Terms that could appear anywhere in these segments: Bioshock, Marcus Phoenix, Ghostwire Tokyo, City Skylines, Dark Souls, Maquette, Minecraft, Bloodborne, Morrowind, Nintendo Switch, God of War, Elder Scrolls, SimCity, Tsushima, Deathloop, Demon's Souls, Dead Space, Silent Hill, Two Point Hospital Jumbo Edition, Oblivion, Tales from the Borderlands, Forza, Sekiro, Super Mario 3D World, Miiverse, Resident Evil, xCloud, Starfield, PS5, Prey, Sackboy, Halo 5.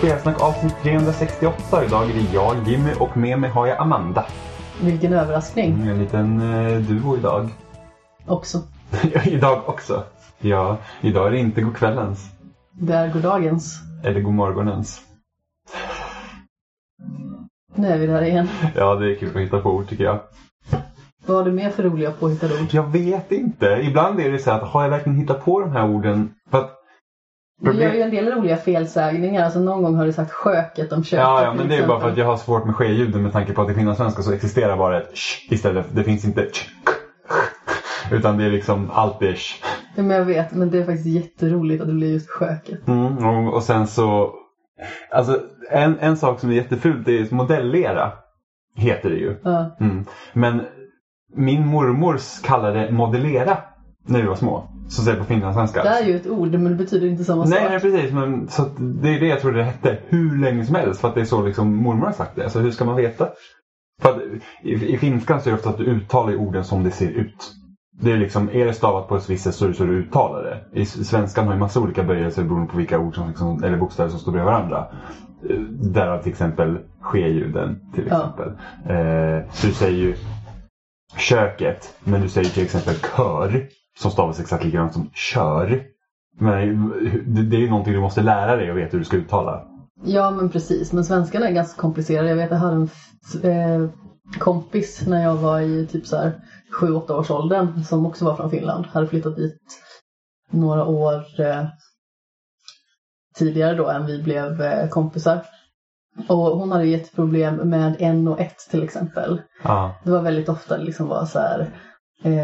Spelsnack avsnitt 368. Idag är det jag, Jimmy, och med mig har jag Amanda. Vilken överraskning. En liten duo idag. Också. Idag också. Ja, idag är det inte god kvällens. Det är god dagens. Eller god morgonens. Nu är vi där igen. Ja, det är kul att hitta på ord tycker jag. Vad har du mer för roliga på att hitta ord? Jag vet inte. Ibland är det så att har jag verkligen hittat på de här orden? För att du gör ju en del roliga felsägningar. Alltså någon gång har du sagt sköket om köket. Ja, men det är bara för att jag har svårt med sjöljuden. Med tanke på att det finns svenska så existerar bara ett sh istället. Det finns inte sh, utan det är liksom allt är sh. Ja, men jag vet, men det är faktiskt jätteroligt att det blir just sköket. Mm, och sen så... Alltså en sak som är jättefult är modellera. Heter det ju. Mm. Men min mormors kallade modellera när vi var små. Så säger på finlandssvenska. Det är ju ett ord, men det betyder inte samma sak. Nej, precis. Men, så det är det jag tror det hette hur länge som helst. För att det är så liksom mormor har sagt det. Alltså hur ska man veta? För att i finskan så är det ofta att du uttalar orden som det ser ut. Det är liksom, är det stavat på ett visst sätt så är det så du uttalar det. I svenskan har ju massa olika böjelser beroende på vilka ord som, liksom, eller bokstäver som står bredvid varandra. Därav till exempel ske-ljuden till exempel. Ja. Så du säger ju köket, men du säger till exempel kör. Som stavas exakt likadant som kör. Men det är ju någonting du måste lära dig och veta hur du ska uttala. Ja, men precis. Men svenskan är ganska komplicerad. Jag vet, jag hade en kompis när jag var i typ så här 7-8 års åldern. Som också var från Finland. Hade flyttat dit några år tidigare då än vi blev kompisar. Och hon hade jätteproblem med en och ett till exempel. Ah. Det var väldigt ofta liksom var så här...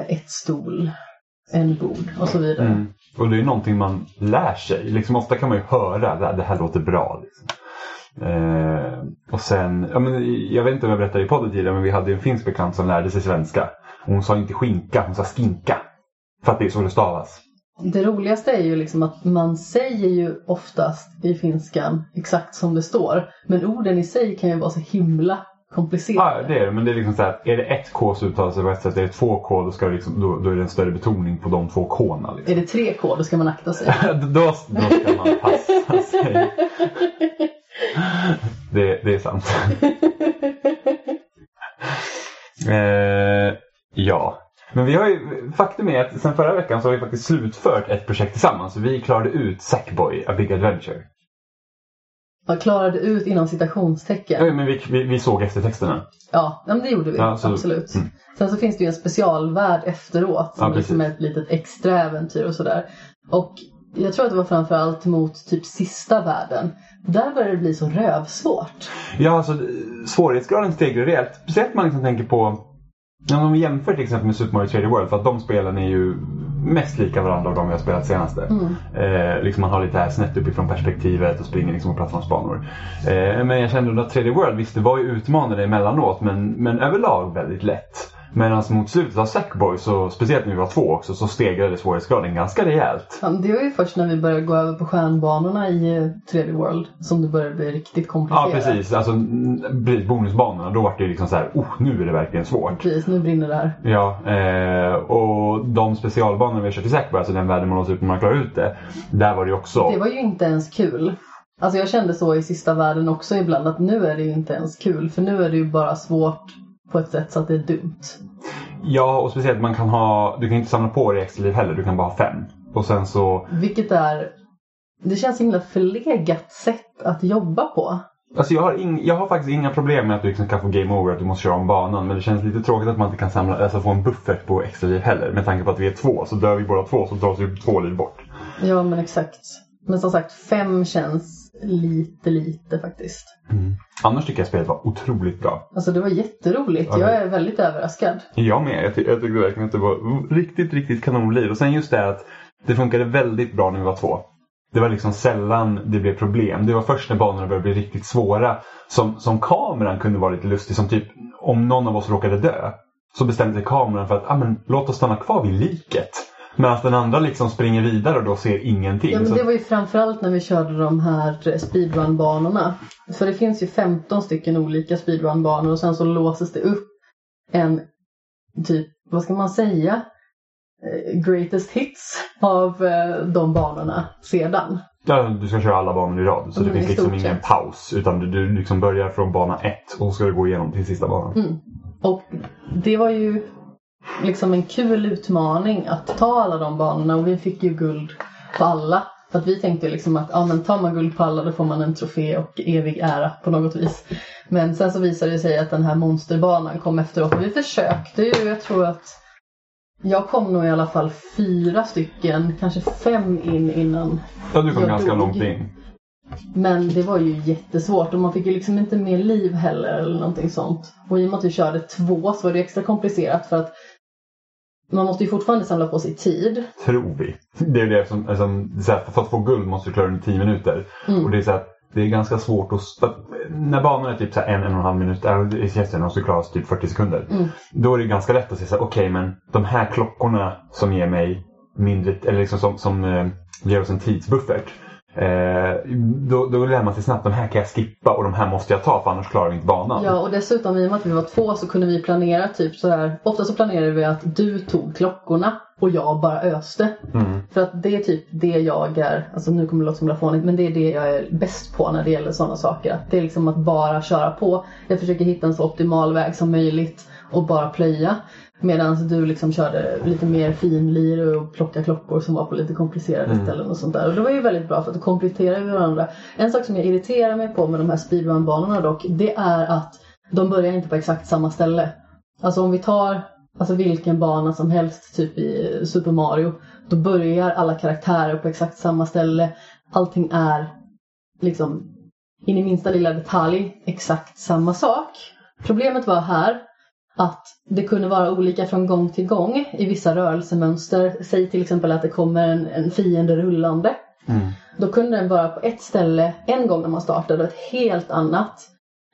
ett stol, en bord och så vidare. Mm. Och det är någonting man lär sig. Liksom, ofta kan man ju höra det här låter bra. Liksom. Och sen, ja, men, jag vet inte om jag berättade i podden tidigare, men vi hade en finsk bekant som lärde sig svenska. Och hon sa inte skinka, hon sa skinka. För att det är så det stavas. Det roligaste är ju liksom att man säger ju oftast i finskan exakt som det står. Men orden i sig kan ju vara så himla komplicerat. Ja, det är det. Men det är liksom så här, är det ett K så uttalas det på ett sätt. Är det två K då, ska liksom, då är det en större betoning på de två K-na. Liksom. Är det tre K då ska man akta sig. då ska man passa sig. Det är sant. Ja. Men vi har ju, faktum är att sen förra veckan så har vi faktiskt slutfört ett projekt tillsammans. Vi klarade ut Sackboy, A Big Adventure. Man klarade ut inom citationstecken. Nej, men vi såg eftertexterna. Ja, men det gjorde vi. Ja, så, absolut. Mm. Sen så finns det ju en specialvärld efteråt. Som liksom är ett litet extra äventyr och sådär. Och jag tror att det var framförallt mot typ sista världen. Där började det bli så rövsvårt. Ja, alltså svårighetsgraden stegrar rejält. Speciellt man liksom tänker på... När man jämför till exempel med Super Mario 3D World. För att de spelen är ju... mest lika varandra av de vi har spelat senaste. Liksom man har lite här snett uppifrån perspektivet och springer liksom på plattformsbanor. Men jag kände att 3D World visst det var ju utmanande emellanåt men överlag väldigt lätt. Medan mot slutet av Sackboy så speciellt när vi var två också så stegrade svårighetsgraden ganska rejält. Ja, det var ju först när vi började gå över på stjärnbanorna i 3D World som det började bli riktigt komplicerat. Ja precis, alltså bonusbanorna då var det ju liksom så här, nu är det verkligen svårt. Precis, nu brinner det här. Ja, och de specialbanorna vi kört i Sackboy, alltså den världen man låser ut när man klarar ut det, där var det ju också... Det var ju inte ens kul. Alltså jag kände så i sista världen också ibland att nu är det ju inte ens kul för nu är det ju bara svårt på ett sätt så att det är dumt. Ja, och speciellt man kan ha... Du kan inte samla på dig extra liv heller, du kan bara ha 5. Och sen så... Vilket är... Det känns himla förlegat sätt att jobba på. Alltså jag har faktiskt inga problem med att du liksom kan få game over, att du måste köra om banan. Men det känns lite tråkigt att man inte kan samla, alltså få en buffert på extra liv heller. Med tanke på att vi är två, så dör vi båda två, så dras ju 2 liv bort. Ja, men exakt. Men som sagt, 5 känns lite faktiskt. Mm. Annars tycker jag spelet var otroligt bra. Alltså det var jätteroligt. Jag är väldigt överraskad. Jag med. Jag tycker verkligen att det var riktigt kanonliv. Och sen just det att det funkade väldigt bra när vi var två. Det var liksom sällan det blev problem. Det var först när banorna började bli riktigt svåra. Som kameran kunde vara lite lustig. Som typ om någon av oss råkade dö. Så bestämde kameran för att låt oss stanna kvar vid liket. Medan den andra liksom springer vidare och då ser ingenting. Ja, men det var ju framförallt när vi körde de här speedrun-banorna. För det finns ju 15 stycken olika speedrun-banor. Och sen så låses det upp en typ, vad ska man säga? Greatest hits av de banorna sedan. Du ska köra alla banor i rad. Så det finns liksom ingen paus. Utan du liksom börjar från bana 1 och ska du gå igenom till sista banan. Mm. Och det var ju liksom en kul utmaning att ta alla de banorna. Och vi fick ju guld på alla. För att vi tänkte liksom att men tar man guld på alla då får man en trofé och evig ära på något vis. Men sen så visade det sig att den här monsterbanan kom efteråt. Och vi försökte ju, jag tror att... Jag kom nog i alla fall 4 stycken, kanske 5 in innan. Ja, du kom ganska långt in. Men det var ju jättesvårt och man fick ju liksom inte mer liv heller eller någonting sånt. Och i och med att vi körde 2 så var det extra komplicerat för att man måste ju fortfarande samla på sig tid. Tror vi. Det är det som så här, för att få guld måste du klara den 10 minuter. Mm. Och det är så här, det är ganska svårt att när banan är typ så här 1,5 minut i kästen och så klaras typ 40 sekunder. Mm. Då är det ganska lätt att säga så här, okej, men de här klockorna som ger mig mindre eller liksom som ger oss en tidsbuffert. Då lär man sig snabbt, de här kan jag skippa och de här måste jag ta för annars klarar vi inte banan. Ja, och dessutom i och med att vi var 2 så kunde vi planera typ så här. Ofta så planerade vi att du tog klockorna och jag bara öste. Mm. För att det är typ det jag är, alltså nu kommer det låta som lafonigt, men det är det jag är bäst på när det gäller sådana saker. Det är liksom att bara köra på. Jag försöker hitta en så optimal väg som möjligt och bara plöja. Medan du liksom körde lite mer finlir och plocka klockor som var på lite komplicerade ställen och sånt där. Och det var ju väldigt bra för att komplettera varandra. En sak som jag irriterar mig på med de här speedrun-banorna dock, det är att de börjar inte på exakt samma ställe. Alltså om vi tar vilken bana som helst, typ i Super Mario, då börjar alla karaktärer på exakt samma ställe. Allting är liksom in i minsta lilla detalj exakt samma sak. Problemet var här att det kunde vara olika från gång till gång i vissa rörelsemönster. Säg till exempel att det kommer en fiende rullande. Mm. Då kunde den vara på ett ställe en gång när man startade och ett helt annat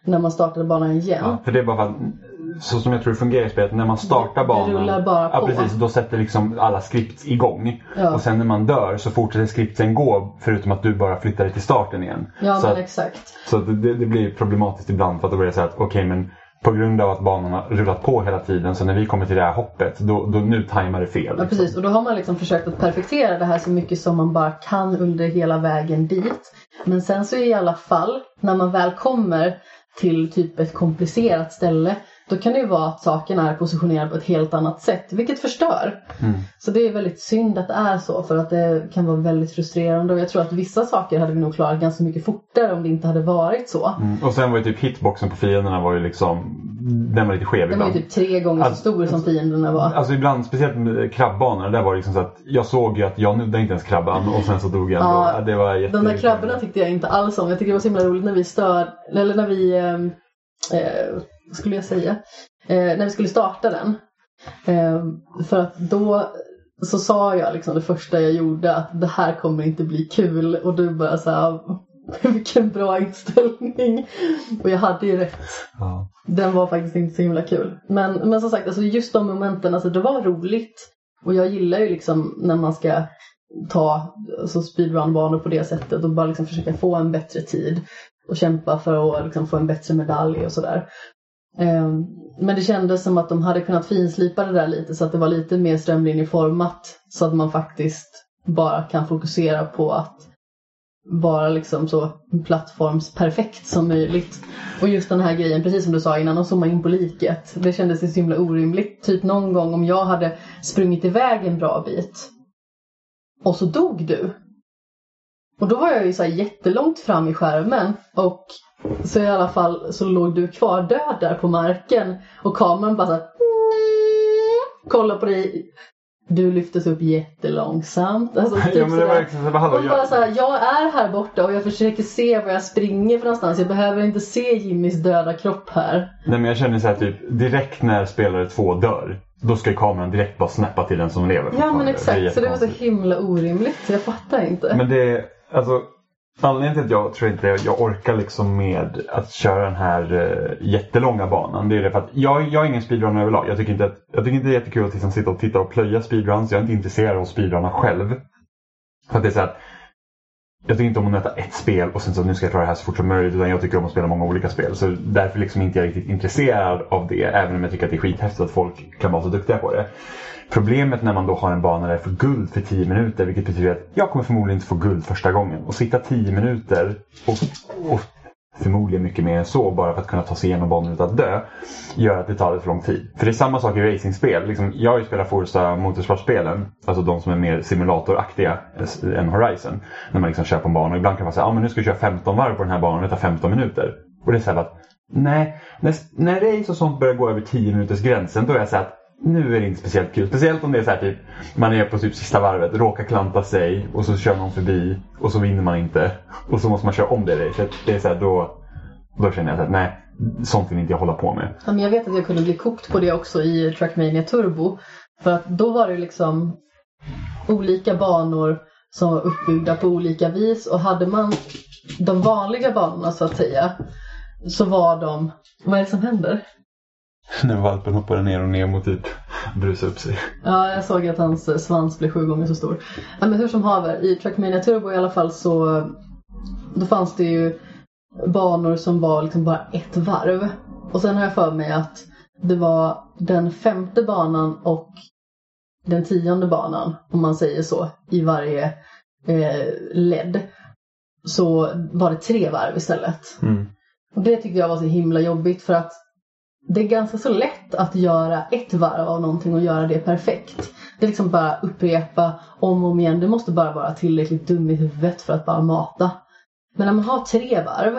när man startade banan igen. Ja, för det är bara för att, så som jag tror det fungerar i spelet, när man startar banan precis, då sätter liksom alla skripts igång. Ja. Och sen när man dör så fortsätter skriptsen gå förutom att du bara flyttar dig till starten igen. Ja, så men exakt. Så det blir problematiskt ibland för att då blir det så att okej, men på grund av att banan har rullat på hela tiden. Så när vi kommer till det här hoppet, då nu tajmar det fel. Liksom. Ja, precis. Och då har man liksom försökt att perfektera det här så mycket som man bara kan under hela vägen dit. Men sen så i alla fall, när man väl kommer till typ ett komplicerat ställe, då kan det ju vara att sakerna är positionerade på ett helt annat sätt. Vilket förstör. Mm. Så det är väldigt synd att det är så. För att det kan vara väldigt frustrerande. Och jag tror att vissa saker hade vi nog klarat ganska mycket fortare om det inte hade varit så. Mm. Och sen var ju typ hitboxen på fienderna var ju liksom... Den var lite skev ibland. Den var ju typ 3 gånger så stor som fienderna var. Alltså ibland, speciellt med krabbanorna, där var det liksom så att jag såg ju att jag nuddade inte ens krabban. Och sen så dog jag ändå. Ja, det var de där krabborna tyckte jag inte alls om. Jag tyckte det var så himla roligt när vi störde... Eller när vi... skulle jag säga när vi skulle starta den för att då så sa jag liksom det första jag gjorde att det här kommer inte bli kul och du bara såhär vilken bra inställning och jag hade ju rätt. Ja. Den var faktiskt inte så himla kul men som sagt alltså just de momenten alltså det var roligt och jag gillar ju liksom när man ska ta alltså speedrun-banor på det sättet och bara liksom försöka få en bättre tid och kämpa för att liksom få en bättre medalj och sådär. Men det kändes som att de hade kunnat finslipa det där lite så att det var lite mer strömlinjeformat så att man faktiskt bara kan fokusera på att vara liksom så plattformsperfekt som möjligt. Och just den här grejen, precis som du sa innan, de zoomar in på liket. Det kändes så himla orimligt. Typ någon gång om jag hade sprungit iväg en bra bit och så dog du. Och då var jag ju så här jättelångt fram i skärmen och så i alla fall så låg du kvar död där på marken och kameran bara så här, kolla på dig. Du lyftes upp jättelångsamt. Alltså, typ ja, men det var liksom, bara så här, jag är här borta och jag försöker se var jag springer för någonstans. Jag behöver inte se Jimmys döda kropp här. Nej, men jag känner så här typ direkt när spelare 2 dör. Då ska kameran direkt bara snappa till den som lever. Ja, men exakt. Det så det var så himla orimligt. Jag fattar inte. Men det alltså anledningen till att jag tror inte jag orkar liksom med att köra den här jättelånga banan. Det är det för att jag är ingen speedrun överlag. Jag tycker inte det är jättekul att liksom sitta och titta och plöja speedruns. Jag är inte intresserad av speedrunna själv. För att det är så att Jag tycker inte om att nöta ett spel och sen så nu ska jag ta det här så fort som möjligt, utan jag tycker om att spela många olika spel. Så därför liksom inte jag riktigt intresserad av det, även om jag tycker att det är skithäftigt att folk kan vara så duktiga på det. Problemet när man då har en bana där för guld för 10 minuter, vilket betyder att jag kommer förmodligen inte få guld första gången. Och sitta 10 minuter och förmodligen mycket mer än så bara för att kunna ta sig igenom banan utan att dö, gör att det tar lite för lång tid. För det är samma sak i racingspel. Liksom, jag har ju spelat Forza Motorsport-spelen, alltså de som är mer simulatoraktiga än Horizon, när man liksom kör på en bana. Och ibland kan man säga, men nu ska jag köra 15 varv på den här banan, det tar 15 minuter. Och det är så här att, nej, när race och sånt börjar gå över 10 minuters gränsen, då är jag så här att nu är det inte speciellt kul. Speciellt om det är så här typ, man är på typ sista varvet, råkar klanta sig och så kör någon förbi och så vinner man inte. Och så måste man köra om det där. Så det är så här, då känner jag så att nej, sånt vill inte jag hålla på med. Ja, men jag vet att jag kunde bli kokt på det också i Trackmania Turbo. För att då var det liksom olika banor som var uppbyggda på olika vis. Och hade man de vanliga banorna så att säga, så var de... Vad är det som händer? När valpen hoppade ner och ner mot typ brusa upp sig. Ja, jag såg att hans svans blev 7 gånger så stor. Ja, men hur som haver, i Trackmania Turbo i alla fall så... Då fanns det ju banor som var liksom bara ett varv. Och sen har jag för mig att det var den 5:e banan och den 10:e banan, om man säger så, i varje led. Så var det 3 varv istället. Mm. Och det tyckte jag var så himla jobbigt för att det är ganska så lätt att göra ett varv av någonting och göra det perfekt. Det är liksom bara upprepa om och om igen. Det måste bara vara tillräckligt dum i huvudet för att bara mata. Men när man har 3 varv,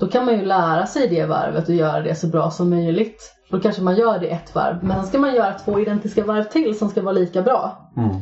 då kan man ju lära sig det varvet och göra det så bra som möjligt. Då kanske man gör det ett varv. Men sen ska man göra 2 identiska varv till som ska vara lika bra. Mm.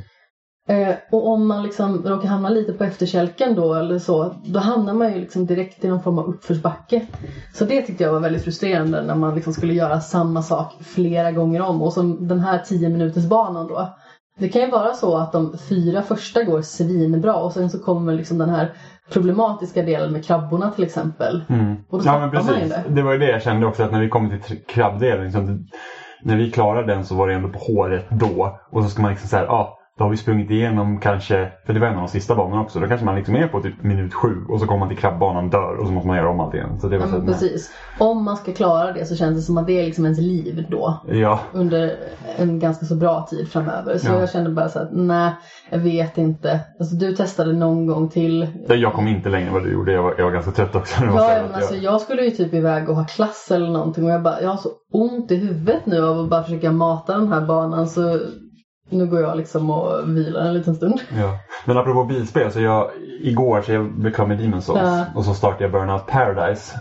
Och om man liksom råkar hamna lite på efterkälken då eller så, då hamnar man ju liksom direkt i någon form av uppförsbacke. Så det tyckte jag var väldigt frustrerande när man liksom skulle göra samma sak flera gånger om. Och som den här 10 minuters banan då, det kan ju vara så att de 4 första går svinbra och sen så kommer liksom den här problematiska delen med krabborna till exempel. Mm. Och då ja, men precis. Det var ju det jag kände också, att när vi kom till krabbdelen liksom, när vi klarade den så var det ändå på håret då. Och så ska man liksom så här, då har vi sprungit igenom kanske, för det var en av de sista banorna också, då kanske man liksom är på typ minut 7 och så kommer man till krabbbanan, dör och så måste man göra om allt igen. Så det var så precis. Om man ska klara det så känns det som att det är liksom ens liv då. Ja. Under en ganska så bra tid framöver. Så jag kände bara så att nej, jag vet inte. Alltså du testade någon gång till. Jag kom inte längre vad du gjorde, jag var ganska trött också. Jag skulle ju typ iväg och ha klass eller någonting och jag har så ont i huvudet nu av att bara försöka mata den här banan så... Nu går jag liksom och vilar en liten stund. Ja. Men apropå bilspel, så igår blev klar med Demon's Souls. Ja. Och så startade jag Burnout Paradise,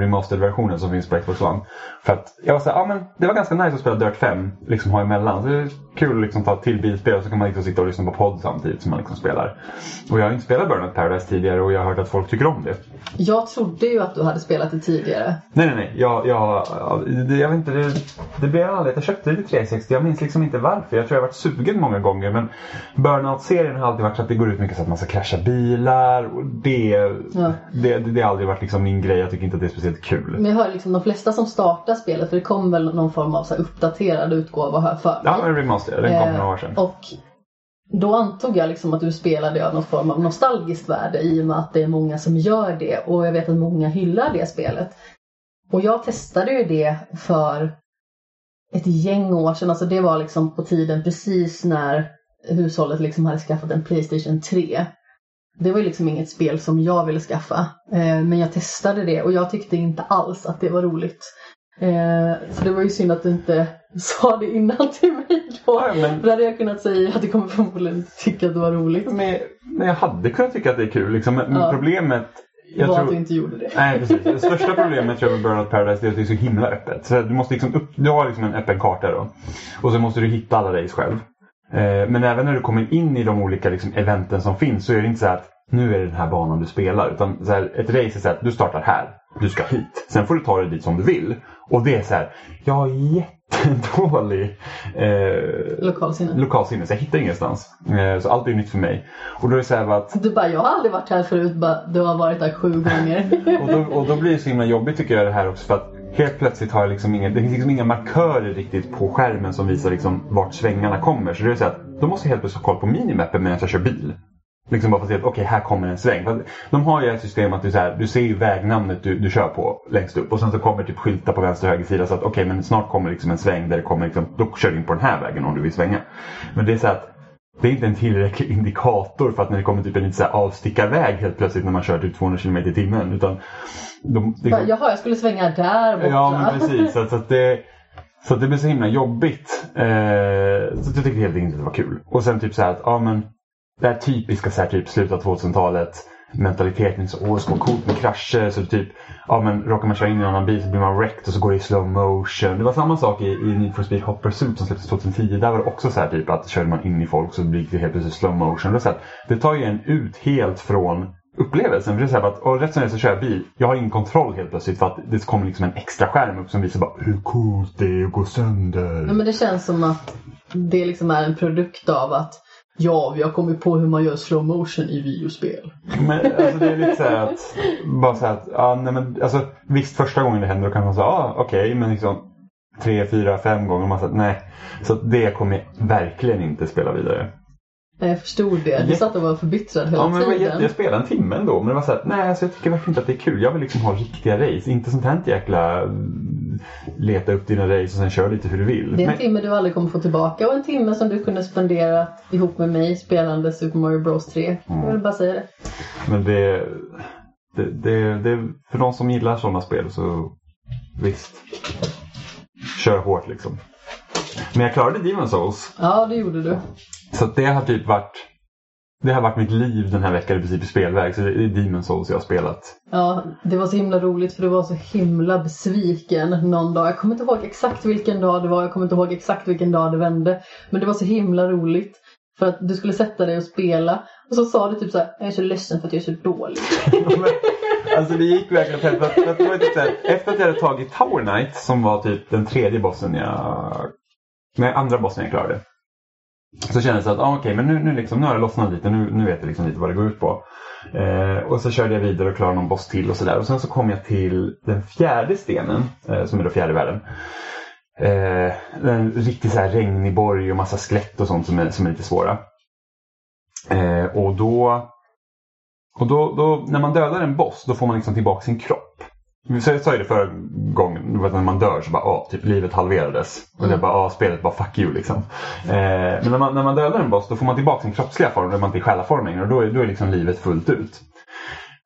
remastered-versionen som finns på Xbox One. För att jag var så här, men det var ganska nice att spela Dirt 5, liksom ha emellan. Så det är kul att liksom ta till bilspel och så kan man liksom sitta och lyssna på podd samtidigt som man liksom spelar. Och jag har inte spelat Burnout Paradise tidigare och jag har hört att folk tycker om det. Jag trodde ju att du hade spelat det tidigare. Nej. Jag vet inte, det blev aldrig. Jag köpte det till 360, jag minns liksom inte varför. Jag tror jag har varit sugen många gånger, men Burnout-serien har alltid varit så att det går ut mycket så att man ska krascha bilar och det har aldrig varit liksom min grej. Jag tycker inte att det är speciellt kul. Men jag hör liksom de flesta som startar spelet, för det kom väl någon form av så här uppdaterad utgåva här för mig. Ja, en remaster, den kom några år sedan. Och då antog jag liksom att du spelade av någon form av nostalgiskt värde i och med att det är många som gör det och jag vet att många hyllar det spelet. Och jag testade ju det för ett gäng år sedan, alltså det var liksom på tiden precis när hushållet liksom hade skaffat en PlayStation 3. Det var ju liksom inget spel som jag ville skaffa, men jag testade det och jag tyckte inte alls att det var roligt. Så det var ju synd att du inte sa det innan till mig då. Ja, men... För hade jag kunnat säga att det kommer förmodligen tycka att det var roligt. Men jag hade kunnat tycka att det är kul liksom, men problemet... Jag tror att du inte gjorde det. Nej, precis. Det största problemet med Burnout Paradise är att det är så himla öppet. Så du måste liksom du har liksom en öppen karta då. Och så måste du hitta alla race själv. Men även när du kommer in i de olika liksom eventen som finns, så är det inte så här att nu är det den här banan du spelar. Utan så här, ett race är så här att du startar här, du ska hit. Sen får du ta dig dit som du vill. Och det är så här, jag har jättedålig lokalsinne, så jag hittar ingenstans. Så allt är nytt för mig. Och då är det så här att... Du bara, jag har aldrig varit här förut, bara, du har varit här 7 gånger. och då blir det så himla jobbigt tycker jag det här också, för att helt plötsligt har jag liksom det finns liksom inga markörer riktigt på skärmen som visar liksom vart svängarna kommer. Så det är så här att då måste jag helt plötsligt ha koll på minimappen medan jag kör bil. liksom bara för att se att okej, här kommer en sväng. För de har ju ett system att du, så här, du ser ju vägnamnet du kör på längst upp. Och sen så kommer typ skyltar på vänster och höger sida. Så att okej, men snart kommer liksom en sväng där det kommer liksom, då kör du in på den här vägen om du vill svänga. Men det är så att det är inte en tillräcklig indikator för att när det kommer typ en lite avstickarväg helt plötsligt när man kör typ 200 km i timmen. Utan de, liksom... Jaha, jag skulle svänga där borta. Ja, men precis. Så att det blir så himla jobbigt. Så jag tyckte helt enkelt att det var kul. Och sen typ så här att, ja men det här typiska så här typ slutet av 2000-talet mentaliteten så åh, små coolt med krascher så typ, ja men råkar man köra in i en annan bil så blir man wrecked och så går det i slow motion. Det var samma sak i Need for Speed Hot Pursuit som släpptes 2010. Där var det också så här typ att körde man in i folk så blir det helt plötsligt slow motion. Det, så här, det tar ju en ut helt från upplevelsen. För det är så här att, och rätt som det är så kör jag bil. Jag har ingen kontroll helt plötsligt för att det kommer liksom en extra skärm upp som visar bara hur coolt det är att gå sönder. Ja men det känns som att det liksom är en produkt av att ja, vi har kommit på hur man gör slow motion i videospel. Men alltså det är lite så här att bara så här att ja, nej men alltså visst första gången det händer då kan man säga ja, ah, okej, men liksom 3, 4, 5 gånger man säger nej. Så det kommer verkligen inte spela vidare. Nej, jag förstod det. Du satt och var förbittrad hela tiden. Ja, men jag spelade en timme ändå. Men det var så här, nej, alltså jag tycker verkligen inte att det är kul. Jag vill liksom ha riktiga race. Inte sånt här jäkla leta upp dina race och sen kör lite hur du vill. Det är en timme du aldrig kommer få tillbaka. Och en timme som du kunde spendera ihop med mig spelande Super Mario Bros 3. Mm. Jag vill bara säga det. Men det för de som gillar sådana spel så visst. Kör hårt liksom. Men jag klarade Demon's Souls. Ja, det gjorde du. Så det har typ varit... Det har varit mitt liv den här veckan i princip i spelväg. Så det är Demon's Souls jag har spelat. Ja, det var så himla roligt för det var så himla besviken någon dag. Jag kommer inte ihåg exakt vilken dag det var. Jag kommer inte ihåg exakt vilken dag det vände. Men det var så himla roligt. För att du skulle sätta dig och spela. Och så sa du typ så här, jag är så ledsen för att jag är så dålig. Alltså det gick verkligen för att efter att jag hade tagit Tower Knight som var typ den tredje bossen andra bossen jag klarade. Så kändes det att men nu har jag lossnat lite. Nu vet jag liksom lite vad det går ut på. Och så körde jag vidare och klarade någon boss till och sådär. Och sen så kom jag till den fjärde stenen. Som är då fjärde världen. En riktigt så här regnig borg och massa skelett och sånt som är lite svåra. Och då när man dödar en boss då får man liksom tillbaka sin kropp. Så jag sa ju det förra gången när man dör så bara typ livet halverades och det bara spelet bara fuck you liksom. Men när man dödar en boss då får man tillbaka sin kroppsliga form när man inte är själaformen och då är liksom livet fullt ut.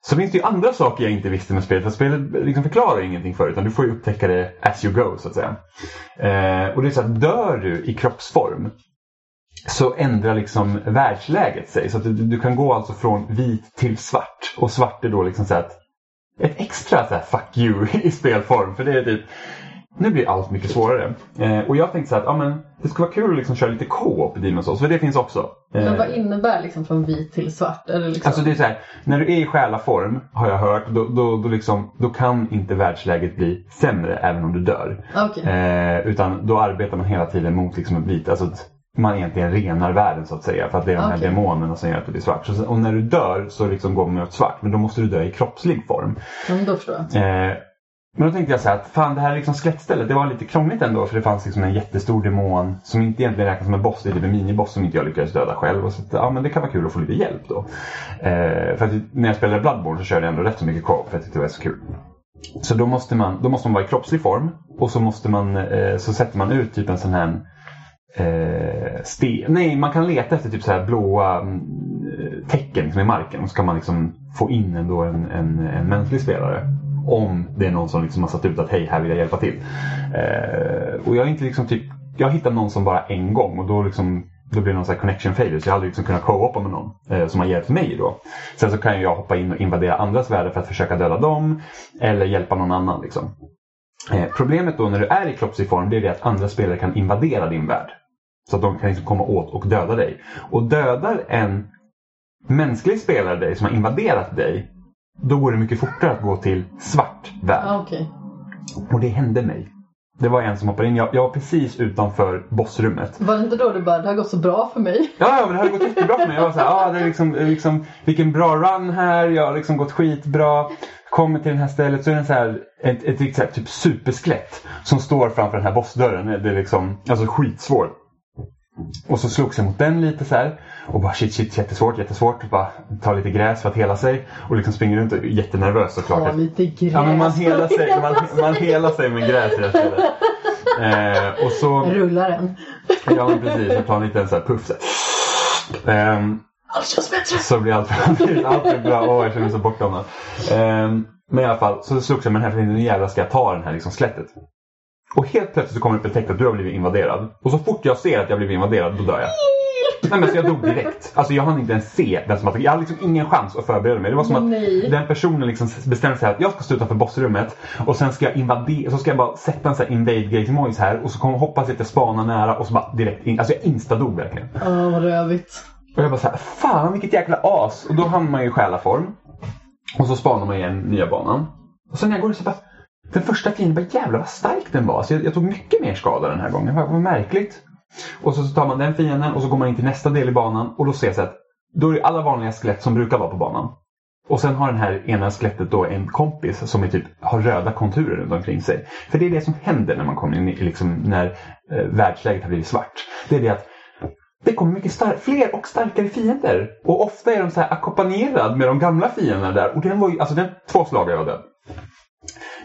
Så finns det ju andra saker jag inte visste med spelet. För spelet liksom förklarar ingenting för utan du får ju upptäcka det as you go så att säga. Och det är så att dör du i kroppsform så ändrar liksom världsläget sig så att du kan gå alltså från vit till svart och svart är då liksom så att ett extra så här fuck you i spelform för det är typ nu blir allt mycket svårare. Och jag tänkte så här att det skulle vara kul att liksom köra lite co-op i Demon's Souls för det finns också. Men vad innebär liksom från vit till svart eller liksom? Alltså det är så här när du är i själaform har jag hört då kan inte världsläget bli sämre även om du dör. Okay. Utan då arbetar man hela tiden mot liksom en bit alltså att man egentligen renar världen så att säga för att det är de här demonerna som gör att det blir svart så, och när du dör så liksom går man åt svart men då måste du dö i kroppslig form. Då förstår jag. Men då tänkte jag så här att fan det här liksom skelettstället det var lite krångligt ändå för det fanns liksom en jättestor demon som inte egentligen räknas som en boss, det är en miniboss som inte jag lyckades döda själv och så att, men det kan vara kul att få lite hjälp då. För att när jag spelade Bloodborne så körde jag ändå rätt så mycket co-op för att det var så kul. Så då måste man vara i kroppslig form och så måste man så sätter man ut typ en sån här man kan leta efter typ så här blåa tecken liksom i marken och så kan man liksom få in ändå en mänsklig spelare om det är någon som liksom har satt ut att hej här vill jag hjälpa till och jag är inte liksom typ jag hittade någon som bara en gång och då liksom då blir det någon sån här connection failure så jag hade liksom kunnat co-opa med någon som har hjälpt mig då. Sen så kan jag hoppa in och invadera andras världar för att försöka döda dem eller hjälpa någon annan liksom. Problemet då när du är i kroppslig form det är att andra spelare kan invadera din värld. Så att de kan liksom komma åt och döda dig. Och dödar en mänsklig spelare dig som har invaderat dig, då går det mycket fortare att gå till svart värld. Okay. Och det hände mig. Det var en som hoppade in. Jag var precis utanför bossrummet. Var det inte då du bara, det har gått så bra för mig? Ja, men det har gått jättebra för mig. Jag var såhär, det är liksom, vilken bra run här. Jag har liksom gått skitbra. Kommer till det här stället så är det så här ett typ superskelett som står framför den här bossdörren. Det är liksom, alltså skitsvår. Och så slogs jag mot den lite så här. Och bara shit, jättesvårt. Och bara ta lite gräs för att hela sig. Och liksom springer runt och jättenervös såklart. Ta lite gräs. Ja, men man helar sig med gräs i och så rullar den. Ja, men precis. Jag tar en liten så här puff. Så blir allt bra. Åh, jag känner mig så bortom. Men i alla fall så slogs jag med den här. För nu jävlar ska jag ta den här liksom slättet. Och helt plötsligt så kommer det upp en text att du har blivit invaderad. Och så fort jag ser att jag blivit invaderad, då dör jag. Nej, men så jag dog direkt. Alltså jag hann inte ens se vem som attackade. Jag hade liksom ingen chans att förbereda mig. Det var som att den personen liksom bestämde sig att jag ska stå utanför bossrummet. Och sen ska jag invadera. Så ska jag bara sätta en sån här invade gate noise här. Och så kommer jag hoppas lite spana nära. Och så bara direkt in. Alltså jag instadog verkligen. Ja, vad rövigt. Och jag bara så här, fan vilket jäkla as. Och då hamnar man ju i själaform. Och så spanar man igen nya banan. Och sen när jag går så bara... Den första fienden var jävla vad stark den var. Så jag tog mycket mer skada den här gången. Det var märkligt. Och så tar man den fienden och så går man in till nästa del i banan. Och då ser jag att då är det alla vanliga skelett som brukar vara på banan. Och sen har den här ena skelettet då en kompis som är typ, har röda konturer runt omkring sig. För det är det som händer när man kommer in i, liksom, när världsläget har blivit svart. Det är det att det kommer mycket fler och starkare fiender. Och ofta är de så här ackompanjerad med de gamla fienderna där. Och den var ju, alltså den två slagare var död.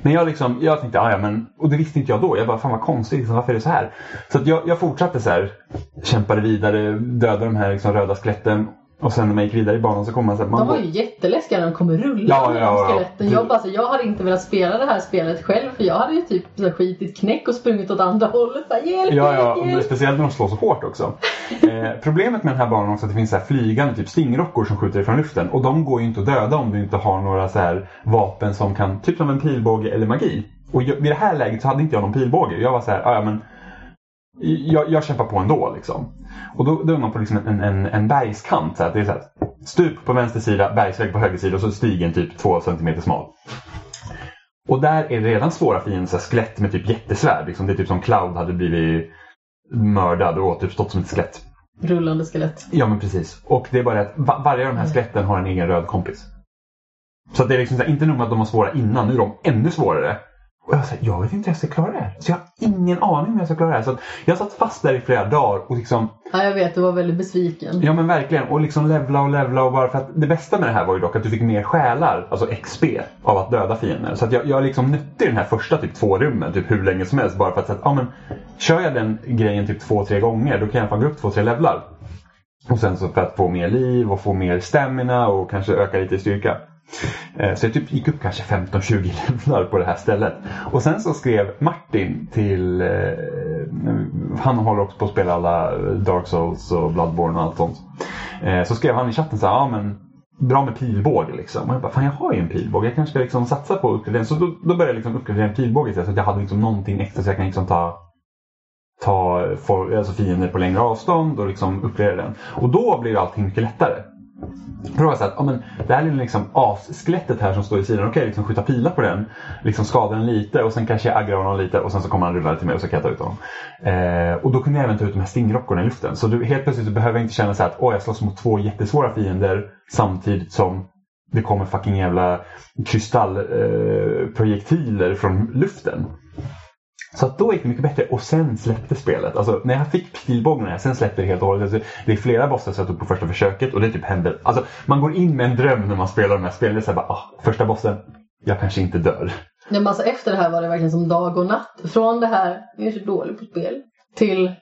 Men jag liksom, jag tänkte, ja men, och det visste inte jag då. Jag bara, fan vad konstigt, liksom, varför är det så här? Så att jag fortsatte så här, kämpade vidare, dödade de här liksom, röda skeletten. Och sen när man gick vidare i banan så kom man så här, man de var ju jätteläskiga när de kommer rulla med skeletten. Jag hade inte velat spela det här spelet själv. För jag hade ju typ så här, skitit knäck och sprungit åt andra hållet så här, hjälp. Speciellt när de slår så hårt också. Problemet med den här banan också att det finns så här flygande typ stingrockor som skjuter ifrån luften. Och de går ju inte att döda om du inte har några så här vapen som kan, typ som en pilbåge eller magi. Och vid det här läget så hade inte jag någon pilbåge. Jag var så här, ja men jag kämpar på ändå liksom. Och då är man på liksom en bergskant så här, det är så här, stup på vänster sida, bergsväg på höger sida. Och så stigen typ 2 cm smal. Och där är redan svåra fiender, skelett med typ jättesvärd liksom. Det är typ som Cloud hade blivit mördad och återuppstått som ett skelett. Rullande skelett. Ja men precis. Och det är bara att varje av de här skeletten har en egen röd kompis. Så att det är liksom så här, inte nog med att de var svåra innan, nu är de ännu svårare. Och jag sa, jag vet inte hur jag ska klara det här. Så jag har ingen aning om jag ska klara det här. Så att jag satt fast där i flera dagar och liksom... Ja, jag vet, du var väldigt besviken. Ja, men verkligen. Och liksom levla och bara för att... Det bästa med det här var ju dock att du fick mer själar, alltså XP, av att döda fiender. Så att jag liksom nötte den här första typ 2 rummen, typ hur länge som helst. Bara för att säga, ja men, kör jag den grejen typ 2-3 gånger, då kan jag fan gå upp 2-3 levlar. Och sen så för att få mer liv och få mer stamina och kanske öka lite i styrka. Så jag typ gick upp kanske 15-20 levlar på det här stället. Och sen så skrev Martin till... Han håller också på att spela alla Dark Souls och Bloodborne och allt sånt. Så skrev han i chatten så här, ja men bra med pilbåge liksom. Och jag bara, fan jag har ju en pilbåge, jag kanske ska liksom satsa på uppgradering. Så då började jag liksom uppgradera en pilbåge så att jag hade liksom någonting extra så jag kan liksom ta fiender på längre avstånd och liksom uppgradera den. Och då blir allting mycket lättare. Då var jag så att, ja men det här är liksom as-skelettet här som står i sidan. Okej, liksom skjuta pilar på den, liksom skada den lite och sen kanske jag aggrar honom lite och sen så kommer han rulla till mig och så kan jag ta ut honom. Och då kunde jag även ta ut de här stingrockorna i luften. Så du helt plötsligt behöver inte känna så här att jag slåss mot 2 jättesvåra fiender samtidigt som det kommer fucking jävla kristallprojektiler från luften. Så att då gick det mycket bättre och sen släppte spelet. Alltså när jag fick pilbågarna, sen släppte det helt och hållet. Alltså, det är flera bossar som jag tog på första försöket och det typ händer. Alltså man går in med en dröm när man spelar de här spelen. Det är så här bara, första bossen, jag kanske inte dör. Nej men alltså efter det här var det verkligen som dag och natt. Från det här, jag är så dålig på spel, till...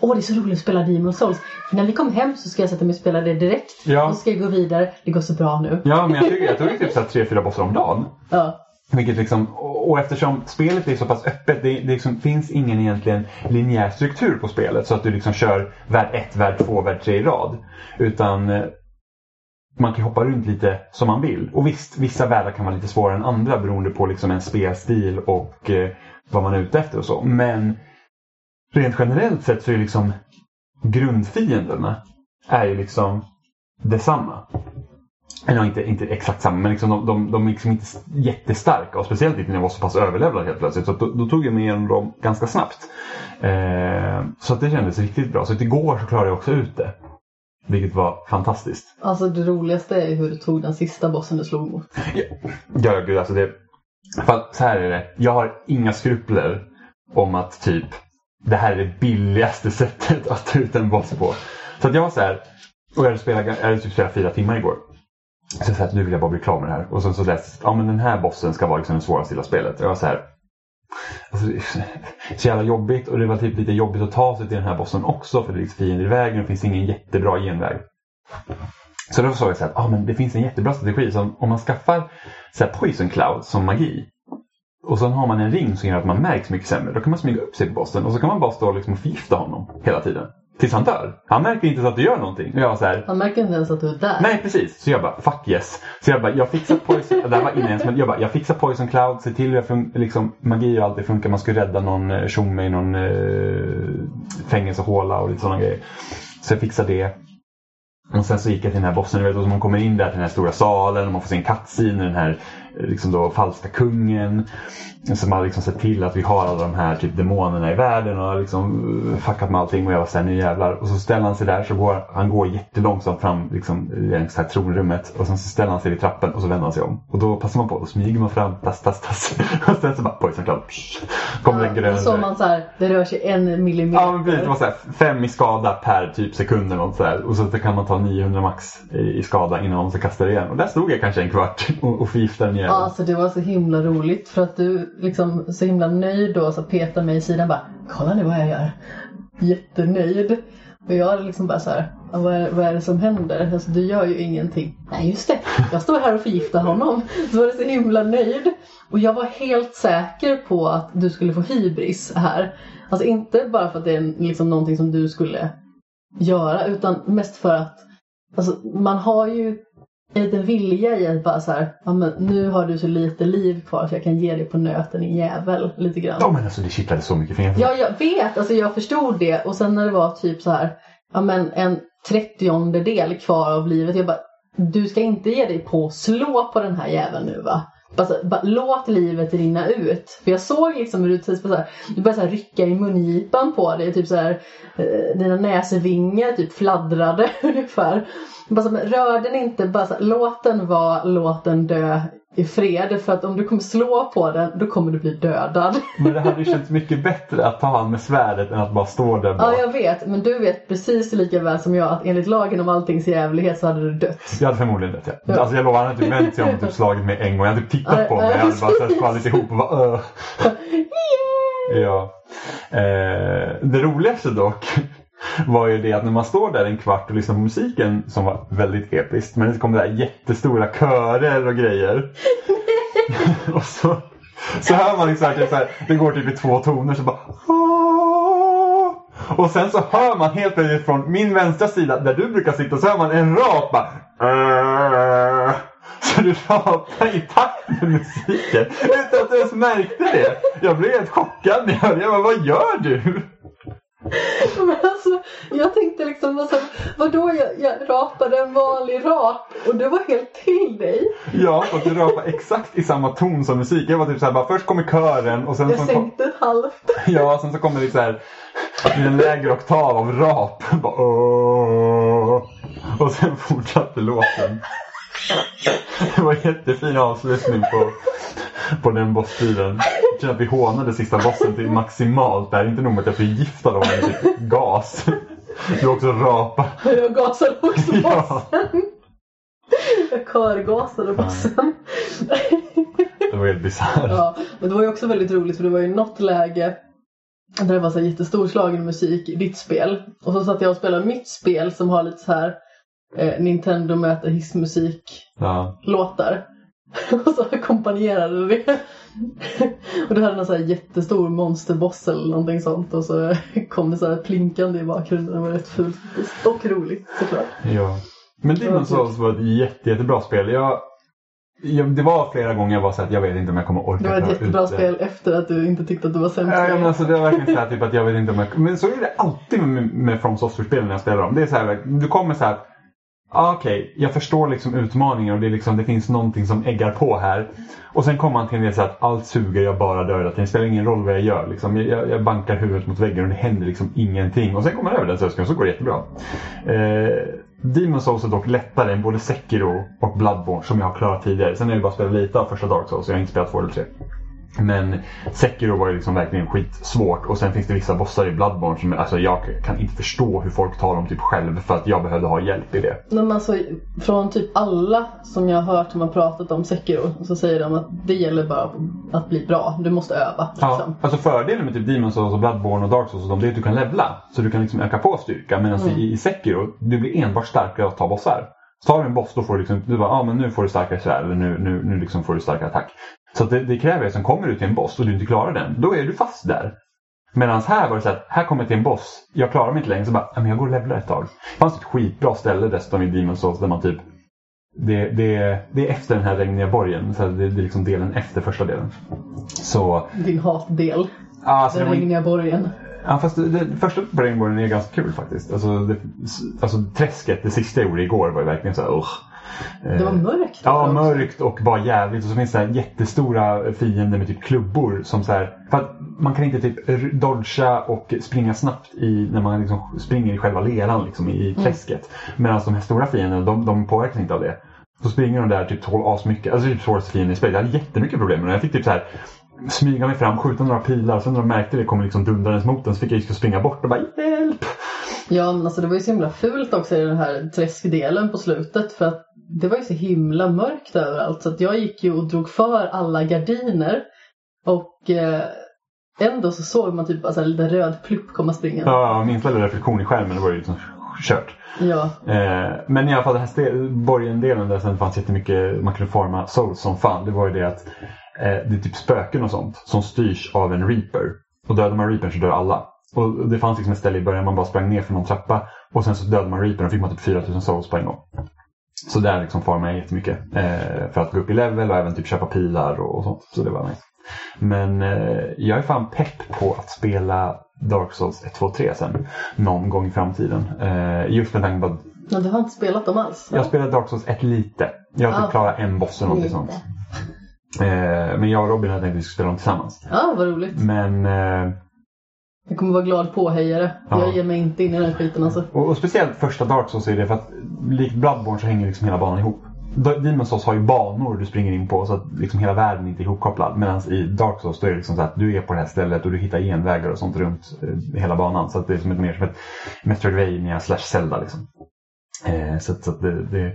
Åh, det är så roligt att spela Demon's Souls. För när vi kom hem så ska jag sätta mig och spela det direkt. Ja. Och så ska jag gå vidare, det går så bra nu. Ja, men jag tog typ så här 3-4 bossar om dagen. Ja. Vilket liksom, och eftersom spelet är så pass öppet, det liksom finns ingen egentligen linjär struktur på spelet. Så att du liksom kör värld 1, värld 2, värld 3 i rad. Utan man kan hoppa runt lite som man vill. Och visst, vissa världar kan vara lite svårare än andra beroende på liksom en spelstil och vad man är ute efter och så. Men rent generellt sett så är liksom grundfienderna är ju liksom detsamma. Eller inte exakt samma, men liksom de är liksom inte jättestarka. Och speciellt inte när jag var så pass överlevlad helt plötsligt. Så då tog jag mig igenom dem ganska snabbt. Så att det kändes riktigt bra. Så att igår så klarade jag också ut det. Vilket var fantastiskt. Alltså det roligaste är hur du tog den sista bossen du slog mot. Ja gud, alltså det... För så här är det. Jag har inga skrupler om att typ... det här är det billigaste sättet att ta ut en boss på. Så att jag var så här, och jag hade spelat 4 timmar igår. Så jag sa att nu vill jag bara bli klar med det här. Och sen så läste jag, ja men den här bossen ska vara liksom den svåraste i spelet. Och jag var så här, alltså, det är så jävla jobbigt. Och det var typ lite jobbigt att ta sig till den här bossen också, för det är liksom fiender i vägen och det finns ingen jättebra genväg. Så då såg jag så här, ja men det finns en jättebra strategi som, om man skaffar så här Poison Cloud som magi, och sen har man en ring som gör att man märks mycket sämre. Då kan man smyga upp sig på bossen och så kan man bara stå och liksom förgifta honom hela tiden tills han dör. Han märker inte så att du gör någonting. Och jag var så här, han märker inte ens att du är där. Nej, precis. Så jag bara, fuck yes. Så jag bara, jag fixar Poison... det var inne, men jag bara, jag fixar Poison Cloud. Se till att liksom, magi och allt det funkar. Man skulle rädda någon tjomme i någon fängelsehåla och lite sådana grejer. Så jag fixar det. Och sen så gick jag till den här bossen. Och man kommer in där till den här stora salen. Och man får se en cutscene med den här liksom då falska kungen. Så man har liksom sett till att vi har alla de här typ demonerna i världen. Och har liksom fuckat med allting. Och jag var såhär, nu jävlar. Och så ställer han sig där. Så går han går jättelångsamt fram liksom, i det här tronrummet. Och sen så ställer han sig vid trappen. Och så vänder han sig om. Och då passar man på. Och smyger man fram. Tass. Och sen så bara, Poison Cloud. Kommer den gröna. Så man såhär, det rör sig 1 millimeter. Ja men precis. Det var såhär 5 i skada per typ sekund eller något sådär. Och så kan man ta 900 max i skada innan man ska kasta det igen. Och där stod jag kanske en kvart och förgiftade den igen. Ja, alltså det var så himla roligt för att du liksom så himla nöjd då, så petade mig i sidan bara, kolla nu vad jag gör. Jättenöjd. Och jag liksom bara så här, vad är det som händer? Alltså du gör ju ingenting. Nej just det, jag står här och förgiftar honom. Så var det så himla nöjd. Och jag var helt säker på att du skulle få hybris här. Alltså inte bara för att det är liksom någonting som du skulle göra, utan mest för att alltså, man har ju en liten vilja i att bara så här, ja, men nu har du så lite liv kvar så jag kan ge dig på nöten i jävel lite grann. Ja men alltså det kittlade så mycket fint. Ja jag vet, alltså jag förstod det. Och sen när det var typ så här, ja men en 30:e del kvar av livet, jag bara, du ska inte ge dig på slå på den här jäveln nu va. Alltså, bara, låt livet rinna ut. För jag såg liksom hur du typ, såhär, du började såhär, rycka i mungipan på dig. Typ såhär, dina näsvingar typ fladdrade ungefär. Bara, såhär, rör den inte, bara, såhär, låt den vara, låt den dö i fred. För att om du kommer slå på den, då kommer du bli dödad. Men det hade ju känts mycket bättre att ta hand med svärdet än att bara stå där bara. Ja jag vet, men du vet precis lika väl som jag att enligt lagen om alltings jävlighet så hade du dött. Jag hade förmodligen dött ja. Alltså jag lovar att du vänt sig om typ slagit med en gång. Jag hade tittat på mig, jag hade bara såhär skvallit ihop och bara Ja. Det roligaste dock var ju det att när man står där en kvart och lyssnar på musiken som var väldigt episkt, men det kom där jättestora körer och grejer och så hör man liksom så här, det går typ i 2 toner så bara Aah! Och sen så hör man helt plötsligt från min vänstra sida där du brukar sitta, så hör man en rap bara Aah! Så du pratar i takt med musiken utan att du ens märkte det. Jag blev helt chockad när jag bara, vad gör du? Men alltså, jag tänkte liksom alltså, vadå jag rapade en vanlig rap och det var helt till dig. Ja, och du rapade exakt i samma ton som musik. Jag var typ såhär, bara först kommer kören och sen jag sänkte ett halvt. Ja, sen så kommer det såhär en lägre oktav av rap bara, och sen fortsatte låten. Det var en jättefin avslutning på den bossstriden. Jag känner att vi hånade sista bossen till maximalt. Det är inte nog med att jag förgiftar dem med typ gas. Du också rapar. Jag gasade också bossen. Ja. Jag körgasade bossen. Det var helt bizarrt. Ja, men det var ju också väldigt roligt för det var ju något läge där det var så här jättestorslagen musik i ditt spel. Och så satt jag och spelade mitt spel som har lite så här Nintendo möter hissmusik låtar och så ackompanjerade det och det hade någon så här jättestor monsterboss eller någonting sånt och så kom det så här plinkande i bakgrunden. Det var rätt fult och roligt såklart. Ja. Men Demon's Souls var ett jättebra spel. Det var flera gånger jag var så att jag vet inte om jag kommer orka. Det var ett jättebra spel efter att du inte tyckte att du var sämst. Ja men alltså det var verkligen så här typ att jag vet inte om jag... Men så är det alltid med FromSoft-spelen när jag spelar dem. Det är så här, du kommer så här, okej, jag förstår liksom utmaningen och det, är liksom, det finns någonting som äggar på här. Och sen kommer man till en del så att allt suger, jag bara dör. Att det spelar ingen roll vad jag gör. Liksom. Jag bankar huvudet mot väggen och det händer liksom ingenting. Och sen kommer man över den söskan och så går det jättebra. Demon's Souls är dock lättare än både Sekiro och Bloodborne som jag har klarat tidigare. Sen är det bara spelat lite av första Dark Souls så jag har inte spelat 2 eller 3. Men Sekiro var ju liksom verkligen skitsvårt. Och sen finns det vissa bossar i Bloodborne som alltså, jag kan inte förstå hur folk tar dem typ själv, för att jag behövde ha hjälp i det. Men alltså, från typ alla som jag har hört som har pratat om Sekiro, så säger de att det gäller bara att bli bra. Du måste öva liksom. Ja, alltså fördelen med typ Demon's Souls och Bloodborne och Dark Souls och det är att du kan levla, så du kan liksom öka på styrka. Medan i Sekiro, du blir enbart starkare att ta bossar. Så tar du en boss, då får du liksom, du bara, ah, men nu får du starkare svärd, eller nu liksom får du starkare attack. Så det kräver att sen kommer du till en boss och du inte klarar den, då är du fast där. Medan här var det så att, här kommer jag till en boss, jag klarar mig inte längre, så bara, men jag går och levlar ett tag. Det fanns ett skitbra ställe dessutom i Demon's Souls där man typ, det är efter den här regniga borgen, så det är liksom delen efter första delen. Så, din hatdel, alltså, den regniga borgen. Ja, fast det första Brainborn är ganska kul faktiskt. Alltså träsket, det sista jag gjorde igår var ju verkligen så här, det var mörkt. Ja, också. Mörkt och bara jävligt. Och så finns det här jättestora fiender med typ klubbor som så här, för att man kan inte typ dodga och springa snabbt när man liksom springer i själva leran liksom, i träsket. Medan de här stora fienderna, de påverkas inte av det. Så springer de där typ tål asmycket. Alltså typ svåraste fienden i spelet. Jag hade jättemycket problem med det. Jag fick typ så här smyga mig fram, skjuta några pilar. Sen när de märkte det kommer liksom dundrades mot den, så fick jag ju springa bort och bara hjälp. Ja, men alltså det var ju så himla fult också i den här träskdelen på slutet, för att det var ju så himla mörkt överallt. Så att jag gick ju och drog för alla gardiner. Och ändå så såg man typ alltså, lite röd plupp komma springa. Ja, minst lilla reflektion i skärmen, det var ju liksom kört. Ja. Men i alla fall den här borgendelen där sen fanns jättemycket, man kunde forma souls som fan. Det var ju det att det är typ spöken och sånt som styrs av en reaper. Och dödar man reapern så dör alla. Och det fanns liksom ett ställe i början man bara sprang ner från någon trappa, och sen så dödade man reapern och fick man typ 4000 souls på en gång. Så där liksom formar jag jättemycket för att gå upp i level och även typ köpa pilar och sånt. Så det var nice. Men jag är fan pepp på att spela Dark Souls 1, 2, 3 sen någon gång i framtiden. Just med tanken på att... Ja, du har inte spelat dem alls. Jag spelade Dark Souls 1 lite. Jag har typ klarat en boss eller något sånt. Men jag och Robin hade tänkt att vi skulle spela dem tillsammans. Ja, vad roligt. Men... jag kommer vara glad påhejare. Ja. Jag ger mig inte in i den här skiten alltså. Och speciellt första Dark Souls är det för att likt Bloodborne så hänger liksom hela banan ihop. Demon's Souls har ju banor du springer in på, så att liksom hela världen inte är ihopkopplad. Medan i Dark Souls då är det liksom så att du är på det här stället och du hittar envägar och sånt runt hela banan. Så att det är som ett, mer som ett Metroidvania/Zelda liksom. Så att det...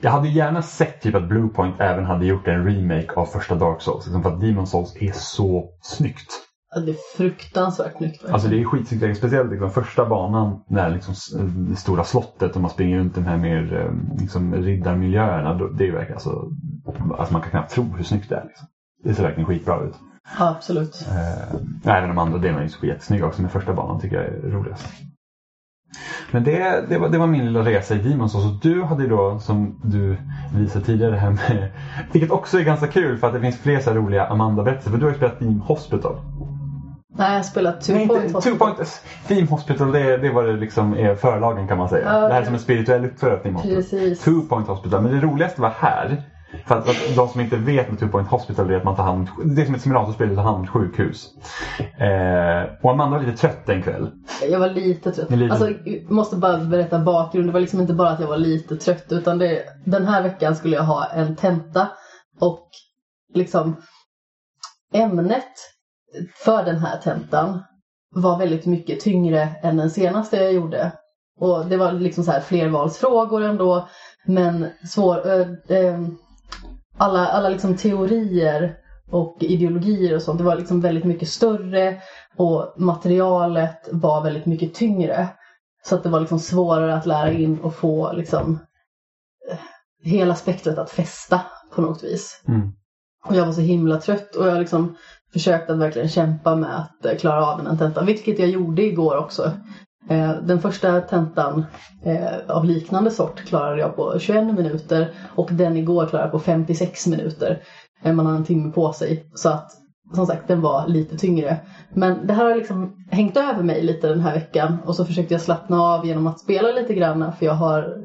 Jag hade gärna sett typ att Bluepoint även hade gjort en remake av första Dark Souls. Liksom, för att Demon's Souls är så snyggt. Ja, det är fruktansvärt snyggt. Alltså det är skitsnyggt. Speciellt liksom första banan, när liksom det stora slottet och man springer runt de här mer liksom riddarmiljöerna. Det är verkligen alltså man kan knappt tro hur snyggt det är liksom. Det ser verkligen skitbra ut. Ja, absolut. Även de andra delarna är så skitsnygga också, men första banan tycker jag är roligast. Men det var min lilla resa i Demon's Souls. Och du hade då, som du visade tidigare, det här med, vilket också är ganska kul för att det finns fler så roliga Amanda-berättelser. För du har ju spelat Team Hospital. Nej, jag har spelat Two Point Hospital. Team Hospital, det var det liksom är förlagen kan man säga. Okay. Det här är som en spirituell uppföljare till Team Hospital. Precis. Two Point Hospital, men det roligaste var här. För att de som inte vet med Two Point Hospital är att man tar hand om, det är som ett simulatorspel, att ta hand om sjukhus. Och Amanda var lite trött en kväll. Jag var lite trött. Alltså, jag måste bara berätta bakgrunden. Det var liksom inte bara att jag var lite trött, utan den här veckan skulle jag ha en tenta. Och liksom ämnet för den här tentan var väldigt mycket tyngre än den senaste jag gjorde. Och det var liksom så här flervalsfrågor ändå, men svår... Alla liksom teorier och ideologier och sånt, det var liksom väldigt mycket större, och materialet var väldigt mycket tyngre. Så att det var liksom svårare att lära in och få liksom hela spektrat att fästa på något vis. Mm. Och jag var så himla trött, och jag liksom försökte att verkligen kämpa med att klara av en tenta, vilket jag gjorde igår också. Den första tentan av liknande sort klarade jag på 21 minuter. Och den igår klarade jag på 56 minuter. Man hade en timme på sig. Så att, som sagt, den var lite tyngre. Men det här har liksom hängt över mig lite den här veckan. Och så försökte jag slappna av genom att spela lite grann. För jag har